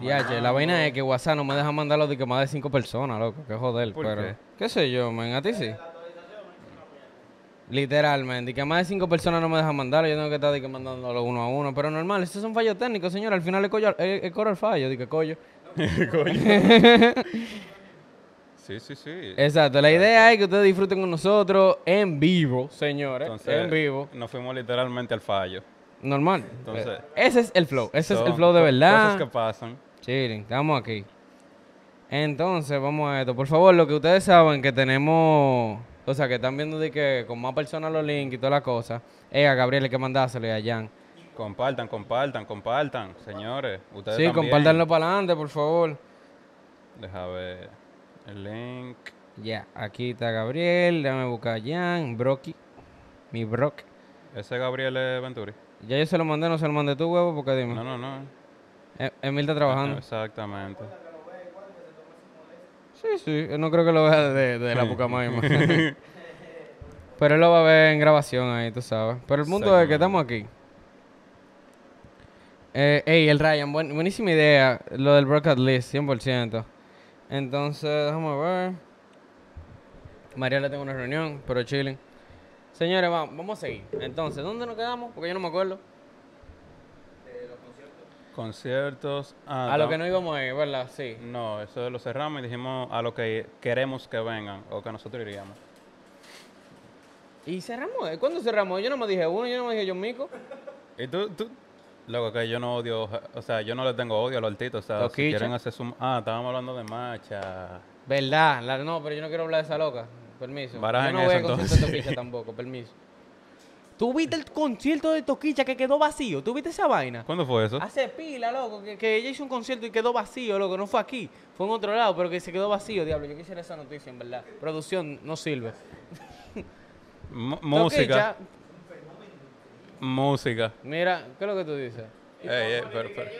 y ayer, la vaina es que WhatsApp no me deja mandarlo de que más de cinco personas, loco, que joder. ¿Por pero, qué? ¿Qué sé yo, man? A ti sí. Literalmente, y que más de cinco personas no me dejan mandarlo. Yo tengo que estar de que mandándolo uno a uno. Pero normal, estos son fallos técnicos, señor. Al final el collo, el, el coro al fallo. Digo, collo. Collo. Sí, sí, sí. Exacto, la idea es que ustedes disfruten con nosotros en vivo, señores. Entonces, en vivo. Nos fuimos literalmente al fallo. Normal. Entonces, ese es el flow. Ese es el flow de verdad. Cosas que pasan. Chilling, estamos aquí. Entonces, vamos a esto. Por favor, lo que ustedes saben que tenemos... O sea, que están viendo de que con más personas los links y todas las cosas. Eh, a Gabriel hay que mandárselo y a Jan. Compartan, compartan, compartan, señores. Ustedes sí, también. Compartanlo para adelante, por favor. Deja ver el link. Ya, yeah, aquí está Gabriel. Déjame buscar a Jan, Brocky, mi Brock. Ese Gabriel es Venturi. Ya yo se lo mandé, no se lo mandé tú, huevo, porque dime. No, no, no. Eh, Emil está trabajando. Exactamente. Sí, sí, no creo que lo vea de, de la poca más. Pero él lo va a ver en grabación ahí, tú sabes. Pero el mundo es que estamos aquí. Eh, ey, el Ryan, buen, buenísima idea. Lo del broadcast list, cien por ciento. Entonces, déjame ver. María le tengo una reunión, pero chilling. Señores, vamos, vamos a seguir. Entonces, ¿dónde nos quedamos? Porque yo no me acuerdo. Conciertos. Ah, a no. Lo que no íbamos a ir, ¿verdad? Sí. No, eso lo cerramos y dijimos a lo que queremos que vengan o que nosotros iríamos. ¿Y cerramos? ¿Cuándo cerramos? Yo no me dije uno, yo no me dije John Mico. ¿Y tú? tú? Loco, que yo no odio, o sea, yo no le tengo odio a los artistas. O sea, Tokischa. Si quieren hacer su... Ah, estábamos hablando de Macha. ¿Verdad? La, no, pero yo no quiero hablar de esa loca. Permiso. Barajan yo no voy a conciertos de Tokischa tampoco, permiso. ¿Tú viste el concierto de Tokischa que quedó vacío? ¿Tú viste esa vaina? ¿Cuándo fue eso? Hace pila, loco, que, que ella hizo un concierto y quedó vacío, loco. No fue aquí, fue en otro lado, pero que se quedó vacío, diablo. Yo quisiera esa noticia, en verdad. Producción no sirve. M música. Tokischa. Música. Mira, ¿qué es lo que tú dices? Ey, ey, pero, pero.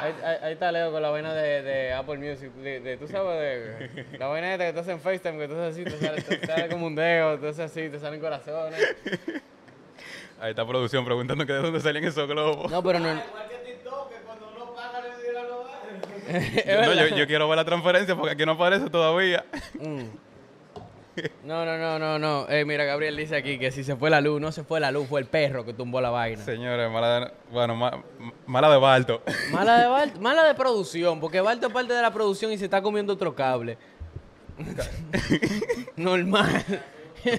Ahí, ahí, ahí está Leo con la vaina de, de Apple Music. De, de, ¿Tú sabes? De, la vaina de que tú haces en FaceTime, que tú haces así, te sale, te sale como un dedo, tú haces así, te salen corazones. Ahí está producción preguntando que de dónde salían esos globos. No, pero no... Igual que TikTok, que cuando uno paga le dieron los bares. No, yo, yo quiero ver la transferencia porque aquí no aparece todavía. Mm. No, no, no, no, no. Eh, mira, Gabriel dice aquí que si se fue la luz, no se fue la luz, fue el perro que tumbó la vaina. Señores, mala de, bueno, ma, mala de Balto. Mala de Balto, mala de producción, porque Balto es parte de la producción y se está comiendo otro cable. Normal.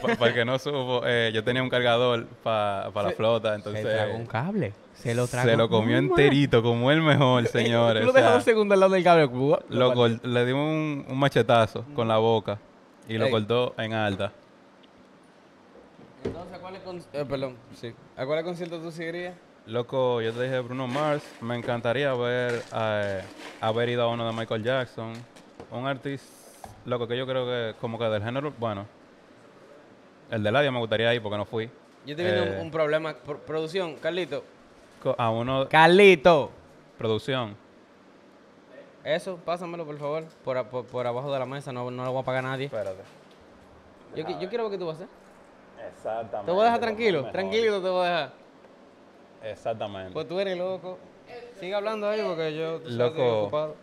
Para pa que no supo, eh, yo tenía un cargador para pa la flota, entonces... Se tragó un cable. Se lo tragó. Se lo comió enterito, como el mejor, señores. Tú lo dejaste un segundo al lado del cable. Loco, le dimos un, un machetazo con la boca. Y lo hey. cortó en alta. Entonces, ¿a cuál, es con... eh, perdón, sí. ¿a cuál es concierto tú seguirías? Loco, yo te dije Bruno Mars. Me encantaría ver, eh, haber ido a uno de Michael Jackson. Un artista, loco, que yo creo que como que del género, bueno. El de Eladio me gustaría ir porque no fui. Yo te viendo eh, un, un problema. Pro producción, Carlito. A uno... Carlito. Producción. Eso, pásamelo, por favor, por, por, por abajo de la mesa, no, no lo voy a pagar a nadie. Espérate. Yo, yo quiero ver qué tú vas a hacer. Exactamente. Te voy a dejar tranquilo, tranquilo te voy a dejar. Exactamente. Pues tú eres loco. Sigue hablando ahí porque yo estoy ocupado.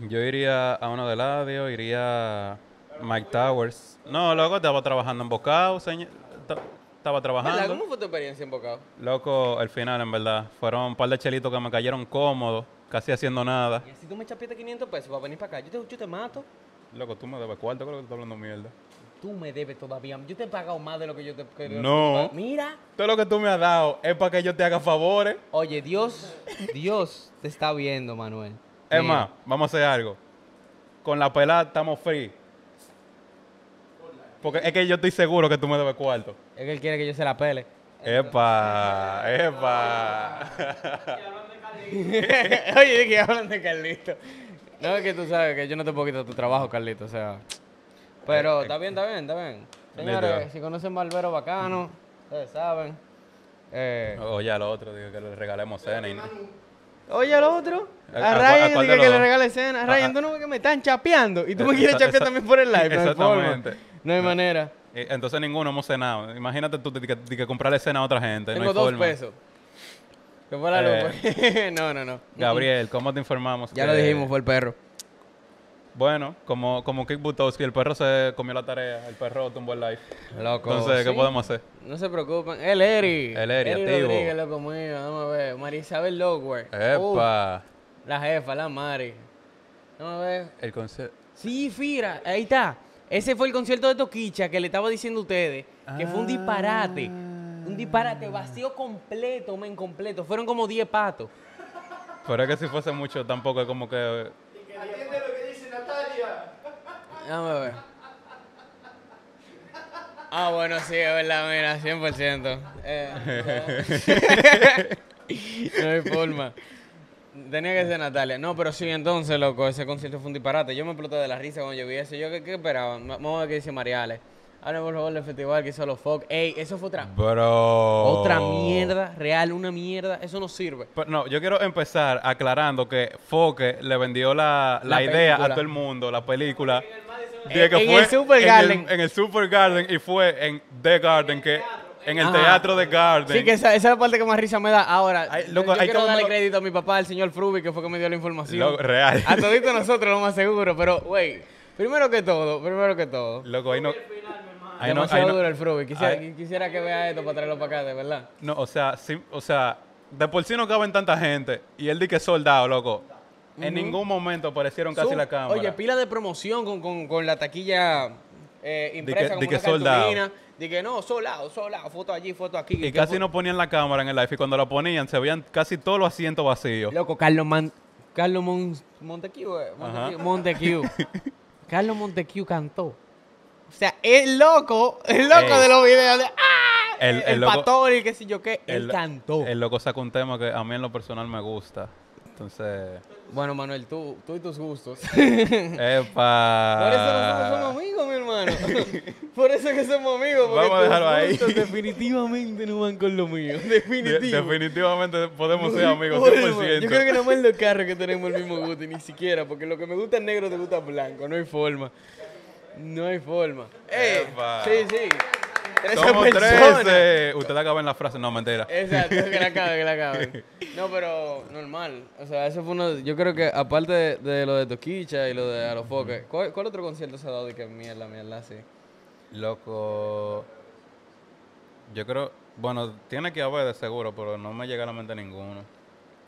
Yo iría a uno de Eladio, iría a Mike Towers. No, loco, estaba trabajando en Bocao, señor. Estaba trabajando. ¿Verdad? ¿Cómo fue tu experiencia en Bocao? Loco, el final, en verdad. Fueron un par de chelitos que me cayeron cómodos. Casi haciendo nada. Y así tú me chapitas quinientos pesos para venir para acá. Yo te, yo te mato. Loco, tú me debes cuarto, creo que tú estás hablando mierda. Tú me debes todavía. Yo te he pagado más de lo que yo te... Que no. Te Mira. Todo lo que tú me has dado es para que yo te haga favores. Oye, Dios, Dios te está viendo, Manuel. Es Mira. más, vamos a hacer algo. Con la pelada estamos free. Porque es que yo estoy seguro que tú me debes cuarto. Es que él quiere que yo se la pele. Epa, epa. Oye, que hablan de Carlito. No, es que tú sabes que yo no te puedo quitar tu trabajo, Carlito, o sea. Pero está bien, está bien, está bien. Señores, si conocen barbero bacano, ustedes saben. Eh, Oye, al otro, digo que le regalemos cena. Y... Oye, al otro. A Ryan, digo que le regale cena. A Ryan, tú no ves que me están chapeando. Y tú me quieres chapear también por el live. Exactamente. No hay manera. Entonces ninguno hemos cenado. Imagínate tú que, que comprarle cena a otra gente. Tengo no hay dos forma. pesos. Que fue la eh, lupa. No, no, no. Gabriel, ¿cómo te informamos? Ya que, lo dijimos, fue el perro. Bueno, como, como Kick Butowski, el perro se comió la tarea. El perro tumbó el live. Loco. Entonces, ¿qué sí. podemos hacer? No se preocupen. El Eri. El Eri, Eri Rodríguez, loco mío. Vamos a ver. Marisabel Logwer. Epa. Uf, la jefa, la Mari. Vamos a ver. El concierto. Sí, Fira. Ahí está. Ese fue el concierto de Tokischa que le estaba diciendo a ustedes que ah, fue un disparate. Un disparate vacío completo, men, completo. Fueron como diez patos. Pero es que si fuese mucho tampoco es como que... Atiende lo que dice Natalia. Déjame ver. Ah, bueno, sí, es verdad, mira, cien por ciento. Eh, no. No hay forma. Tenía que ser Natalia. No, pero sí, entonces, loco, ese concierto fue un disparate. Yo me exploté de la risa cuando yo vi eso. Yo, ¿qué, qué esperaba? Vamos a ver qué dice Mariales. Hablen, por favor, del festival que hizo los Fox. Ey, eso fue otra... Bro. Otra mierda real, una mierda. Eso no sirve. Pero, no, yo quiero empezar aclarando que Foque le vendió la, la, la idea película. a todo el mundo, la película. En, el, que en fue el Super en Garden. El, en el Super Garden y fue en The Garden que... En el Ajá. teatro de Garden. Sí, que esa, esa es la parte que más risa me da. Ahora, Ay, loco, yo quiero como... darle crédito a mi papá, el señor Fruby, que fue que me dio la información. Loco, real. A todito nosotros, lo más seguro. Pero, güey, primero que todo, primero que todo. Loco, ahí no... Demasiado no, duro no... el Fruby. Quisiera, quisiera que vea esto para traerlo para acá, de verdad. No, o sea, sí, o sea, de por sí no caben tanta gente. Y él dice que es soldado, loco. Uh-huh. En ningún momento aparecieron casi Zoom. la cámara. Oye, pila de promoción con, con, con la taquilla... Eh, impresa como una cartulina, de que no, solado, solado, foto allí, foto aquí. Y casi no ponían la cámara en el live, y cuando la ponían se veían casi todos los asientos vacíos. Loco, Carlos Man, Carlos Mon, Montequi, Montequi, Carlos Montequi cantó. O sea, el loco, el loco Ey. de los videos de, ¡ah! El, el, el, el loco, pastor y qué sé yo qué, él el, cantó. El loco sacó un tema que a mí en lo personal me gusta. Entonces... Bueno, Manuel, tú, tú y tus gustos. ¡Epa! Por eso nosotros somos amigos, mi hermano. Por eso es que somos amigos. Porque vamos a dejarlo ahí. Definitivamente no van con lo mío. Definitivo. De definitivamente podemos ser amigos. cien por ciento. Yo creo que nomás en los carros que tenemos el mismo gusto. Y ni siquiera, porque lo que me gusta es negro te gusta blanco. No hay forma. No hay forma. ¡Eh! Sí, sí. Somos trece. Usted la acaba en la frase, no, mentira. Exacto, que la acabe, que la acabe. No, pero normal. O sea, eso fue uno. De, yo creo que aparte de, de lo de Tokischa y lo de Alofoque, ¿cuál, ¿cuál otro concierto se ha dado de que mierda, mierda, así? Loco. Yo creo. Bueno, tiene que haber de seguro, pero no me llega a la mente ninguno.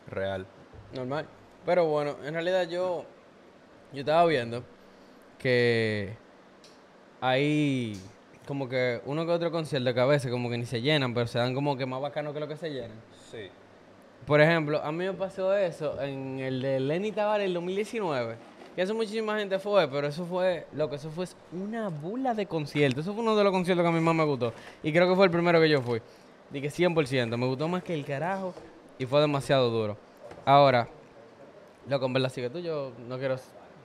Real. Normal. Pero bueno, en realidad yo. Yo estaba viendo que. Ahí. Como que uno que otro concierto que a veces como que ni se llenan, pero se dan como que más bacano que lo que se llenan. Sí. Por ejemplo, a mí me pasó eso en el de Lenny Tavares en dos mil diecinueve. Y eso muchísima gente fue, pero eso fue, loco, eso fue una bula de concierto. Eso fue uno de los conciertos que a mí más me gustó. Y creo que fue el primero que yo fui. Dije cien por ciento, me gustó más que el carajo y fue demasiado duro. Ahora, loco, en verdad, sí que tú, yo no quiero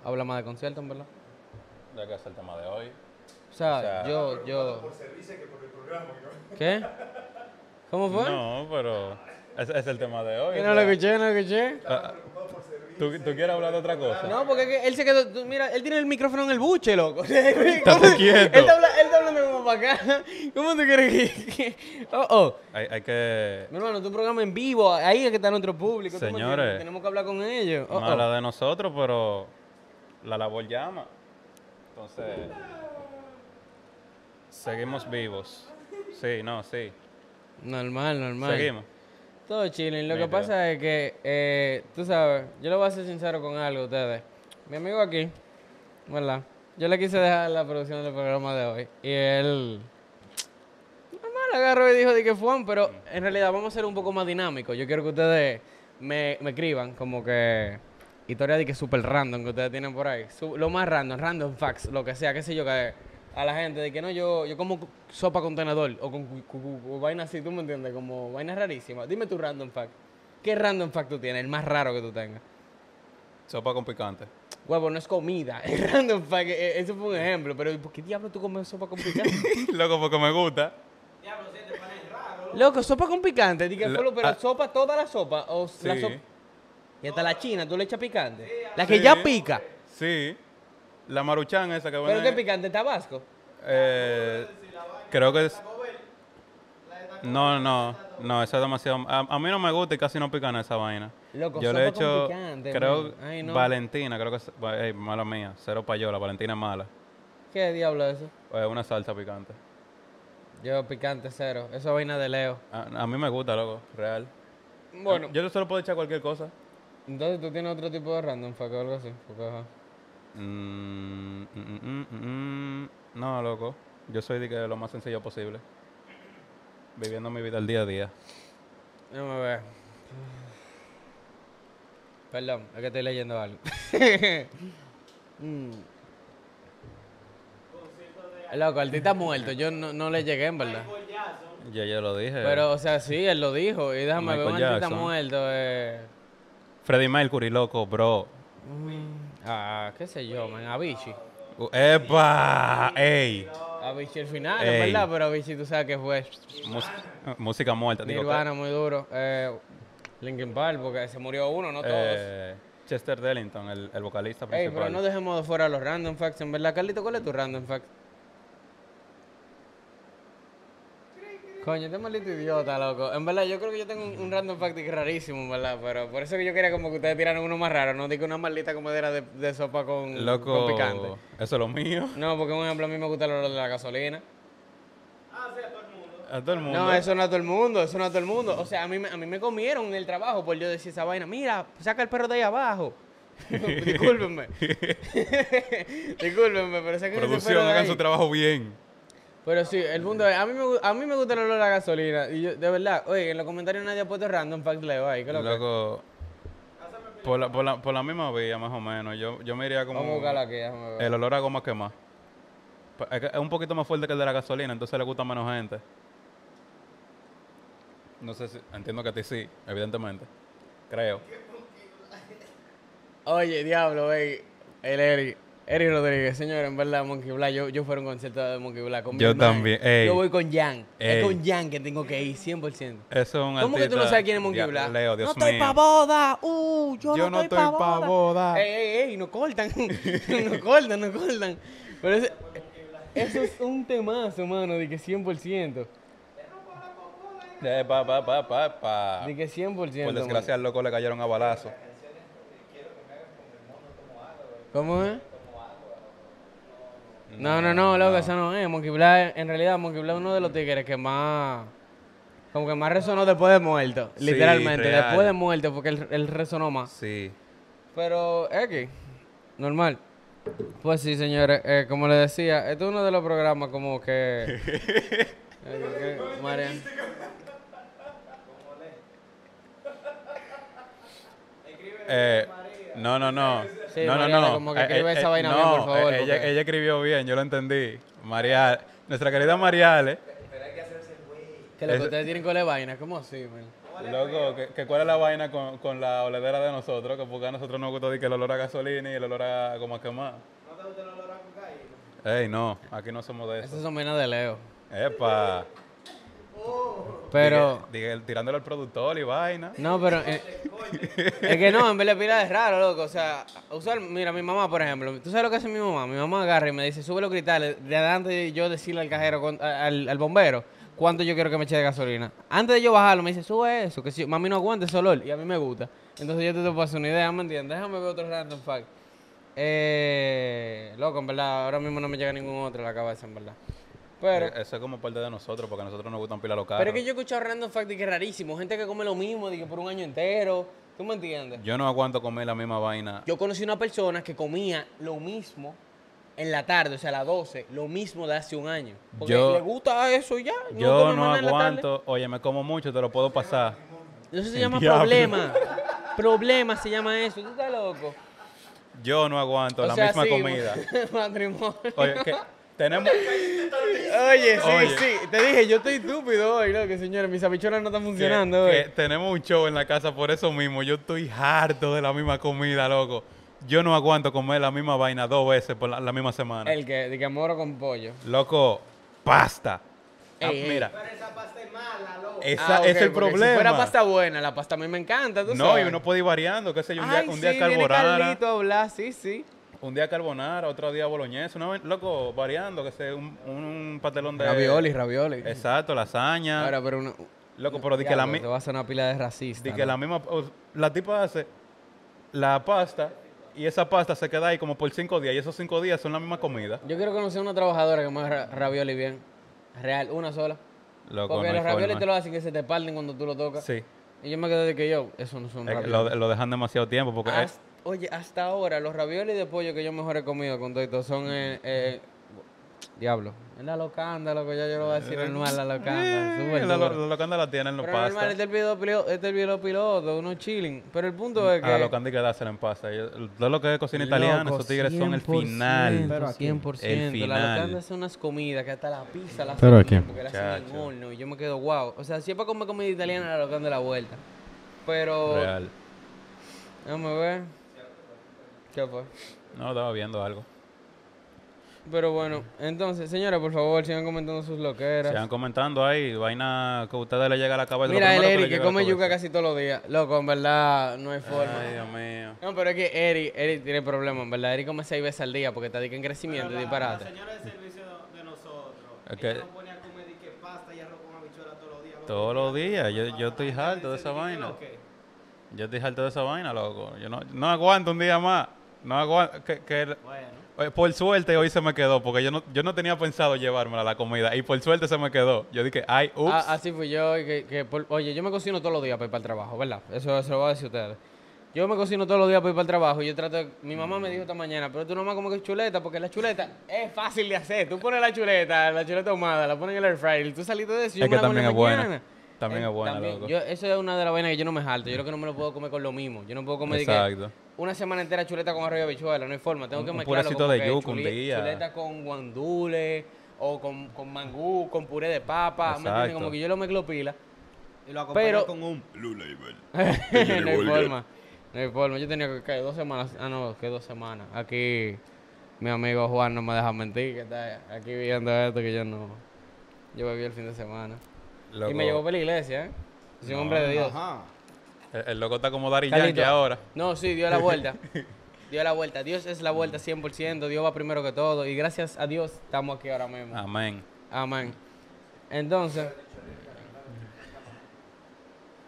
hablar más de conciertos, en verdad. Ya que es el tema de hoy. O sea, o sea, yo, yo... Por servicio que por el programa, ¿no? ¿Qué? ¿Cómo fue? No, pero... Es, es el tema de hoy. Yo no lo escuché, no lo escuché. Ah, ¿tú, ¿Tú quieres hablar de otra cosa? No, porque él se quedó... Tú, mira, él tiene el micrófono en el buche, loco. Estás quieto. Él está hablando como para acá. ¿Cómo tú quieres que...? Oh, oh. Hay, hay que... Mi hermano, es un programa en vivo. Ahí es que está nuestro público. Señores. Tenemos que hablar con ellos. No oh, habla oh. de nosotros, pero... La labor llama. Entonces... Seguimos vivos. Sí, no, sí. Normal, normal. Seguimos. Todo chilling. Lo que pasa es que, eh, tú sabes, yo lo voy a ser sincero con algo, ustedes. Mi amigo aquí, ¿verdad? Yo le quise dejar la producción del programa de hoy. Y él... Normal, agarró y dijo de que fue, pero en realidad vamos a ser un poco más dinámicos. Yo quiero que ustedes me, me escriban como que... Historia de que súper random que ustedes tienen por ahí. Lo más random, random facts, lo que sea, qué sé yo que... A la gente de que no, yo, yo como sopa con tenedor o con cu, cu, cu, o vaina así, ¿tú me entiendes? Como vaina rarísima. Dime tu random fact. ¿Qué random fact tú tienes? El más raro que tú tengas. Sopa con picante. Huevo, no es comida. El random fact, eso fue un ejemplo. Pero ¿por qué diablo tú comes sopa con picante? Loco, porque me gusta. Diablo, si te pones raro. Loco, loco sopa con picante. Dije, Lo, pero ah, sopa, toda la sopa. O sí. La sopa. Y hasta la china, tú le echas picante. Sí, la que sí. ya pica. Sí. La maruchan esa que ¿Pero viene... qué picante? ¿Tabasco? Eh, creo que es... No, no, no, esa es demasiado... A, a mí no me gusta y casi no pican esa vaina. Loco, yo le he hecho, picante, creo, Ay, no. Valentina, creo que es... Hey, mala mía, cero payola, Valentina es mala. ¿Qué diablo es eso? Eh, una salsa picante. Yo picante cero, esa vaina de Leo. A, a mí me gusta, loco, real. Bueno. Yo solo puedo echar cualquier cosa. Entonces tú tienes otro tipo de random fact o algo así, porque ajá. Mm, mm, mm, mm, no, loco. Yo soy de que lo más sencillo posible. Viviendo mi vida al día a día. No me ve. Perdón, es que estoy leyendo algo. mm. Loco, el tita muerto. Yo no, no le llegué, en verdad. Yo ya lo dije. Pero, o sea, sí, él lo dijo. Y déjame Michael ver, el tita muerto. Eh. Freddie Mercury, loco, bro. Mm. Ah, qué sé yo, man, Avicii. Uh, ¡Epa! ¡Ey! Avicii el final, es verdad, pero Avicii tú sabes que fue... Mús música muerta. Nirvana, muy duro. Eh, Linkin Park, porque se murió uno, no todos. Eh, Chester Bennington, el, el vocalista principal. Ey, pero no dejemos de fuera los random facts, en verdad. Carlito, ¿cuál es tu random fact? Coño, este maldito idiota, loco. En verdad, yo creo que yo tengo un, un random fact rarísimo, en verdad, pero por eso que yo quería como que ustedes tiraran uno más raro, no digo una maldita comedera de, de sopa con, loco, con picante. Loco, eso es lo mío. No, porque por ejemplo a mí me gusta el olor de la gasolina. Ah, sí, a todo el mundo. A todo el mundo. No, eso no a todo el mundo, eso no a todo el mundo. O sea, a mí, a mí me comieron en el trabajo por yo decir esa vaina. Mira, saca el perro de ahí abajo. Discúlpenme. Discúlpenme, pero saca el perro de ahí. Producción, hagan su trabajo bien. Pero sí, el punto es, a mí, me, a mí me gusta el olor a la gasolina. Y yo, de verdad, oye, en los comentarios nadie ha puesto random fact Leo ahí. ¿Qué lo Loco, que? Por, la, por, la, por la misma vía, más o menos. Yo, yo me iría como... Vamos a buscarla aquí, déjame ver. El olor a goma quemada. Es un poquito más fuerte que el de la gasolina, entonces le gusta menos gente. No sé si... Entiendo que a ti sí, evidentemente. Creo. Oye, diablo, ey. El Eri. Eri Rodríguez, señor, en verdad, Monkey Black. Yo, yo fui a un concierto de Monkey Black. Con yo también. Ey, yo voy con Jan. Ey. Es con Jan que tengo que ir, cien por ciento. Eso es un artista. ¿Cómo que tú no sabes quién es Monkey Black? Leo, Dios no mío. Estoy pa' boda. Uh, yo, yo no estoy pa' boda. Pa boda. Ey, ey, ey, no cortan. no cortan, no cortan. Pero ese, eso es un temazo, mano, de que cien por ciento. De pa, pa, pa, pa, pa. De que cien por ciento. Por desgracia, al loco le cayeron a balazo. ¿Cómo es? No, no, no, loco, no. Eso no es. Monkey Black, en realidad, Monkey Black es uno de los tigres que más... Como que más resonó después de muerto, sí, literalmente. Real. Después de muerto, porque él, él resonó más. Sí. Pero, es que, normal. Pues sí, señores, eh, como les decía, este es uno de los programas como que... eh, que Marian. Eh, no, no, no. Sí, no, Mariana, no, no, como que escribe eh, esa eh, vaina no, bien, por favor. Ella, porque... ella escribió bien, yo lo entendí. Mariale, nuestra querida Mariale. Pero hay que hacerse el güey. Que lo que ustedes tienen con la vaina, ¿cómo así, man? Loco, que, que ¿cuál es la vaina con, con la oledera de nosotros? Que porque a nosotros nos gusta decir que el olor a gasolina y el olor a como a quemar. ¿No te gusta el olor a cocaína? Ey, no, aquí no somos de eso. Esas son menos de Leo. Epa. Pero... Diga, diga, tirándole al productor y vaina. No, pero... Eh, es que no, en vez de pila es raro, loco. O sea, usar... Mira, mi mamá, por ejemplo. ¿Tú sabes lo que hace mi mamá? Mi mamá agarra y me dice, sube los cristales. De adelante de yo decirle al cajero, con, al, al bombero, cuánto yo quiero que me eche de gasolina. Antes de yo bajarlo, me dice, sube eso. Que si mami no aguanta ese olor. Y a mí me gusta. Entonces yo te, te puedo hacer una idea, ¿me entiendes? Déjame ver otro random fact. Eh... Loco, en verdad, ahora mismo no me llega ningún otro a la cabeza, en verdad. Pero, eso es como parte de nosotros, porque a nosotros nos gustan pila los carros. Pero es que yo he escuchado random fact de que es rarísimo. Gente que come lo mismo de que por un año entero. ¿Tú me entiendes? Yo no aguanto comer la misma vaina. Yo conocí una persona que comía lo mismo en la tarde, o sea, a las doce, lo mismo de hace un año. Porque yo, le gusta eso y ya. No yo no aguanto. Oye, me como mucho, te lo puedo pasar. Eso se llama diablo. Problema. Problema se llama eso. ¿Tú estás loco? Yo no aguanto o la sea, misma sí, comida. Matrimonio. Oye, ¿qué? Tenemos... Oye, sí, Oye. sí. Te dije, yo estoy estúpido hoy, ¿no? Que señores, mis habichuelas no están funcionando que, hoy. Que tenemos un show en la casa por eso mismo. Yo estoy harto de la misma comida, loco. Yo no aguanto comer la misma vaina dos veces por la, la misma semana. ¿El qué? De que moro con pollo. Loco, pasta. Ey, ah, mira. Pero esa pasta es mala, loco. Esa ah, okay, es el problema. Si fuera pasta buena, la pasta a mí me encanta, ¿tú sabes? No, y uno puede ir variando, qué sé yo, un Ay, día, un sí, día carbonara. Carlito habla, sí, sí. Un día carbonara, otro día boloñesa, una vez, loco, variando, que sea un, un pastelón de... Ravioli, ravioli. Exacto, lasaña. Ahora, pero una... Loco, no, pero di que la misma... Te vas a hacer una pila de racista. Di ¿no? que la misma... La tipa hace la pasta y esa pasta se queda ahí como por cinco días y esos cinco días son la misma comida. Yo quiero conocer una trabajadora que me haga ravioli bien. Real, una sola. Loco, porque no los raviolis te lo hacen que se te parten cuando tú lo tocas. Sí. Y yo me quedé de que yo, eso no son es raviolis. Lo, lo dejan demasiado tiempo porque... Hasta es, Oye, hasta ahora los raviolis de pollo que yo mejor he comido con todo son eh, eh, diablo. Es la locanda, lo que ya yo lo voy a decir normal, la locanda. Super, la, super. La locanda la tienen los pastas. Normal, este es el video, este es el video piloto, uno chilling. Pero el punto es que... Ah, la locanda hay que dársela en pasta. Yo, todo lo que es cocina italiana, loco, esos tigres son el final. Pero aquí, cien por ciento. El final. La locanda son unas comidas que hasta la pizza la hacen aquí, porque la hacen en horno. Y yo me quedo guau. Wow. O sea, siempre como comida italiana, la locanda de la vuelta. Pero... Real. Déjame ver. ¿Qué fue? No, estaba viendo algo. Pero bueno, entonces, señores, por favor, sigan comentando sus loqueras. Sigan comentando ahí, vaina que a ustedes les llega a la cabeza. Mira, el Eri, que, que come yuca casi todos los días. Loco, en verdad, no hay forma. Ay, Dios mío. No, pero es que Eri, Eri tiene problemas, en verdad. Eri come seis veces al día porque está en crecimiento y disparate. La señora de servicio de nosotros, okay. Ella nos pone a comer y que pasta y arroz con habichuela todos los días. Los todos los días, días. Yo, yo estoy harto de esa vaina. Yo estoy harto de esa vaina, loco. Yo no, no aguanto un día más. No aguanto. Que, que, bueno. Por suerte hoy se me quedó, porque yo no, yo no tenía pensado llevármela la comida. Y por suerte se me quedó. Yo dije, ay, ups. Ah, así fui yo. Que, que por, oye, yo me cocino todos los días para ir para el trabajo, ¿verdad? Eso, eso lo voy a decir a ustedes. Yo me cocino todos los días para ir para el trabajo. Yo trato de, mi mamá me dijo esta mañana, pero tú nomás como que chuleta, porque la chuleta es fácil de hacer. Tú pones la chuleta, la chuleta ahumada, la pones en el air fryer, tú saliste de eso y yo es me que la también es mañana. Buena. También es buena, también, loco. Yo, eso es una de las vainas que yo no me jalto. Yo creo que no me lo puedo comer con lo mismo. Yo no puedo comer Exacto. una semana entera chuleta con arroz y habichuela. No hay forma. Tengo que mezclarlo con de yuca, un día. Chuleta con guandule o con, con mangú, con puré de papa. Exacto. ¿Me entiendes? Como que yo lo mezclo pila. Y lo acompaño pero, con un... Blue Label. No hay forma. No hay forma. Yo tenía que caer dos semanas. Ah, no, que dos semanas. Aquí mi amigo Juan no me deja mentir, que está aquí viendo esto, que yo no... Yo bebí el fin de semana. Loco. Y me llevó para la iglesia, ¿eh? Soy un no, hombre de Dios. Ajá. El, el loco está como Daddy Yankee ahora. No, sí, dio la vuelta. Dio la vuelta. Dios es la vuelta cien por ciento. Dios va primero que todo. Y gracias a Dios estamos aquí ahora mismo. Amén. Amén. Entonces...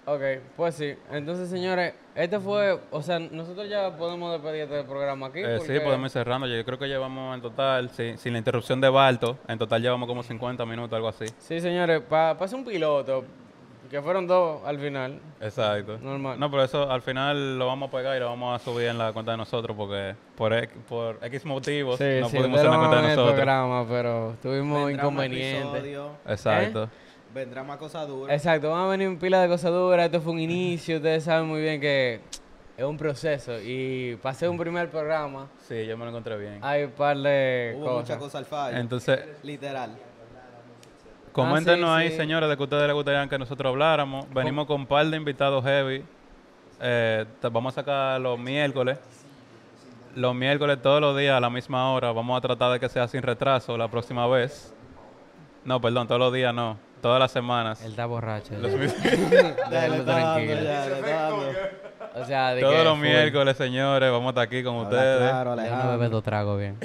Ok, pues sí. Entonces, señores, este fue... O sea, nosotros ya podemos despedir este programa aquí. Eh, porque... Sí, podemos ir cerrando. Yo creo que llevamos en total, sí, sin la interrupción de Balto, en total llevamos como cincuenta minutos, algo así. Sí, señores, para pa hacer un piloto... Que fueron dos al final. Exacto. Normal. No, pero eso al final lo vamos a pegar y lo vamos a subir en la cuenta de nosotros porque por, por X motivos sí, no sí, pudimos en la cuenta de nosotros. Programa, pero tuvimos inconvenientes. Exacto. ¿Eh? Vendrá más cosas duras. Exacto, van a venir un pila de cosas duras. Esto fue un inicio. Ustedes saben muy bien que es un proceso. Y pasé un primer programa. Sí, yo me lo encontré bien. Hay un par de Hubo cosas. muchas cosas al fallo. Entonces, literal. Coméntenos ah, sí, ahí, sí. señores, de que ustedes les gustaría que nosotros habláramos. Venimos con un par de invitados heavy. Eh, vamos a sacar los miércoles. Los miércoles todos los días a la misma hora. Vamos a tratar de que sea sin retraso la próxima vez. No, perdón, todos los días no. Todas las semanas. Él está borracho. Los Déjalo tranquilo. O sea, de todos que los fue... miércoles, señores, vamos a estar aquí con Habla ustedes. Claro, Alejandro. No bebes dos tragos bien.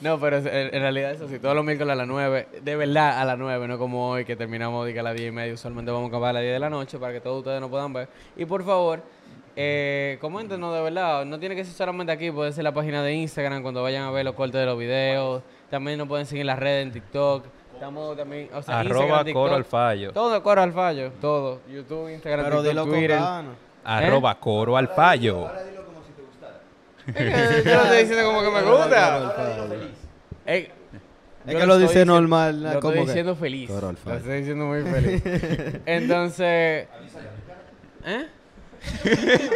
No, pero en realidad eso sí, todos los miércoles a las nueve, de verdad a las nueve, no como hoy que terminamos de que a las diez y media, usualmente vamos a acabar a las diez de la noche para que todos ustedes nos puedan ver. Y por favor, eh, coméntenos de verdad, no tiene que ser solamente aquí, puede ser la página de Instagram cuando vayan a ver los cortes de los videos, también nos pueden seguir en las redes, en TikTok. Estamos también, o sea, arroba TikTok, coro al fallo. Todo coro al fallo, todo. YouTube, Instagram, Pero TikTok, Twitter. Con ¿Eh? Arroba coro al fallo. Ahora dilo como si te gustara. Es que yo lo estoy diciendo como que me gusta. Ahora dilo feliz. Es que lo dice normal. Lo estoy diciendo feliz. Coro al fallo. Lo estoy diciendo muy feliz. Entonces... ¿Eh?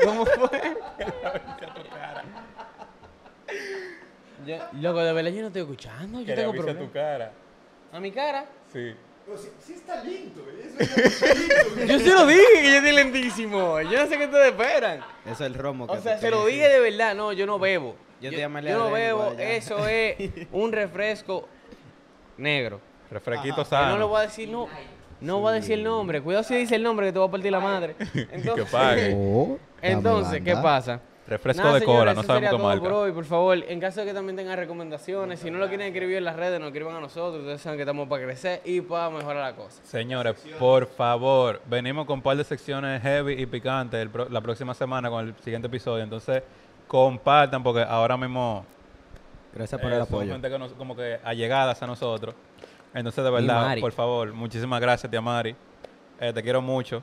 ¿Cómo fue? yo, loco, de verdad yo no estoy escuchando. Yo tengo problemas. Tu cara. ¿A mi cara? Sí. Pero sí, sí está lindo, eso está lindo. Yo se lo dije que yo estoy lentísimo. Yo no sé qué ustedes esperan. Eso es el romo que O sea, se lo dije de verdad. No, yo no bebo. Yo, yo, te llamo yo no bebo. Eso es un refresco negro. Refresquito sano. No le voy a decir, no, no sí. voy a decir el nombre. Cuidado si dice el nombre que te voy a partir la madre. Entonces, que pague. Oh, entonces, ¿qué pasa? Refresco Nada, de señora, cola, no sabemos qué marca. Por hoy, por favor, en caso de que también tengan recomendaciones, si no lo quieren escribir en las redes, nos escriban a nosotros. Ustedes saben que estamos para crecer y para mejorar la cosa. Señores, por favor, venimos con un par de secciones heavy y picantes el pro la próxima semana con el siguiente episodio. Entonces, compartan porque ahora mismo... Gracias por eh, el apoyo. Gente que nos, como que allegadas a nosotros. Entonces, de verdad, por favor, muchísimas gracias, tía Mari. Eh, te quiero mucho.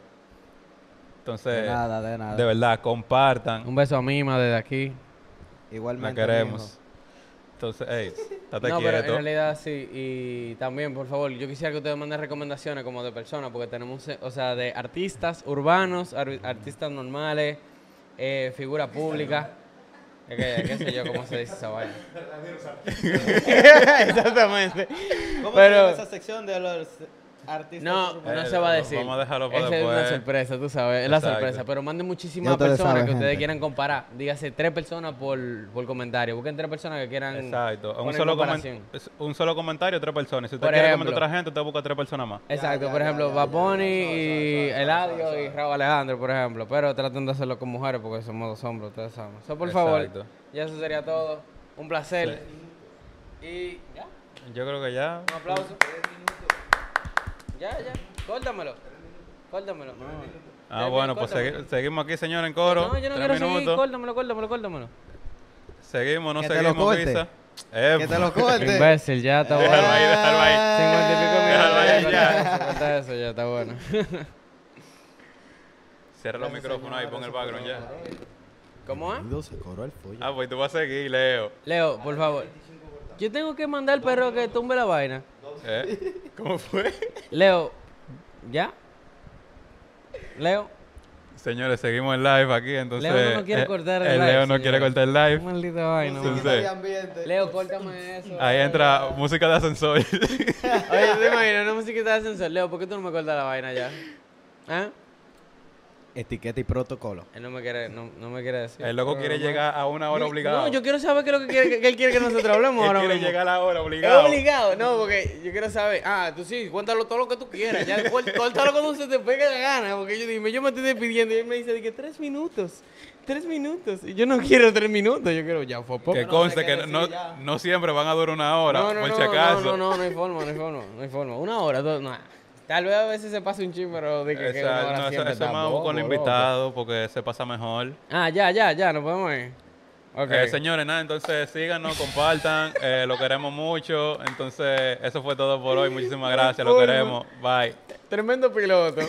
Entonces, de nada, de nada. De verdad, compartan. Un beso a Mima desde aquí. Igualmente. La queremos. Entonces, hey, estate no, quieto. Pero en realidad sí. Y también, por favor, yo quisiera que ustedes manden recomendaciones como de personas, porque tenemos, o sea, de artistas urbanos, ar artistas normales, eh, figura pública. ¿Qué, qué, qué sé yo cómo se dice esa vaina? Exactamente. ¿Cómo se llama esa sección de los... Artistas no, no eh, se va a decir. Vamos a dejarlo para Esa después. Es una sorpresa, tú sabes. Es Exacto. la sorpresa. Pero manden muchísimas personas sabes, que ustedes gente. quieran comparar. Dígase tres personas por, por comentario. Busquen tres personas que quieran. Exacto. Un solo, un solo comentario, tres personas. Si usted por quiere ejemplo, comentar a otra gente, usted busca tres personas más. Exacto. Ya, ya, por ejemplo, Bad Bunny y Eladio y Raúl Alejandro, por ejemplo. Pero traten de hacerlo con mujeres porque somos dos hombres, ustedes saben. So, por Exacto. favor, ya eso sería todo. Un placer. Sí. Y ya. Yo creo que ya. Un aplauso. Ya, ya, córtamelo, córtamelo. No. Ah, bueno, pues segui seguimos aquí, señor, en coro. No, yo no quiero minutos. seguir, córtamelo, córtamelo, córtamelo. Seguimos, no que seguimos, Pisa. Eh, que te lo corte. Imbécil, ya está bueno. Déjalo ahí, déjalo ahí. cincuenta y pico minutos. Déjalo ahí, ya. Eso, ya está bueno. Cierra los micrófonos ahí, pon el background ya. ¿Cómo es? Ah, pues tú vas a seguir, Leo. Leo, por favor. Yo tengo que mandar al perro que tumbe la vaina. ¿Eh? ¿Cómo fue? Leo, ¿ya? Leo. Señores, seguimos en live aquí, entonces... Leo no quiere cortar el, el live. Leo no señor. quiere cortar el live. Maldita vaina. Entonces, Leo, córtame eso. Ahí Leo. entra música de ascensor. Oye, te imaginas una musiquita de ascensor. Leo, ¿por qué tú no me cortas la vaina ya? ¿Eh? Etiqueta y protocolo. Él no me quiere, no, no me quiere decir. El loco quiere llegar a una hora obligado. No, yo quiero saber qué es lo que, quiere, que, que él quiere que nosotros hablemos ahora. Él quiere mismo llegar a la hora obligado. Obligado, no, porque yo quiero saber. Ah, tú sí, cuéntalo todo lo que tú quieras. Ya cuéntalo cuando se te pegue la gana. Porque yo dime, yo me estoy despidiendo y él me dice de que tres minutos. Tres minutos. Y yo no quiero tres minutos. Yo quiero ya fue poco. Que conste que no, no siempre van a durar una hora. No, no, por no, si acaso. No, no, no, no hay forma, no hay forma, no hay forma. Una hora, dos, no. Tal vez a veces se pasa un chin, pero de que exacto, queda una hora no, siempre. Eso más con el invitado, porque se pasa mejor. Ah, ya, ya, ya, nos podemos ir. Okay. Eh, señores, nada, entonces síganos, compartan, eh, lo queremos mucho. Entonces, eso fue todo por hoy. Muchísimas gracias, lo queremos. Bye. Tremendo piloto.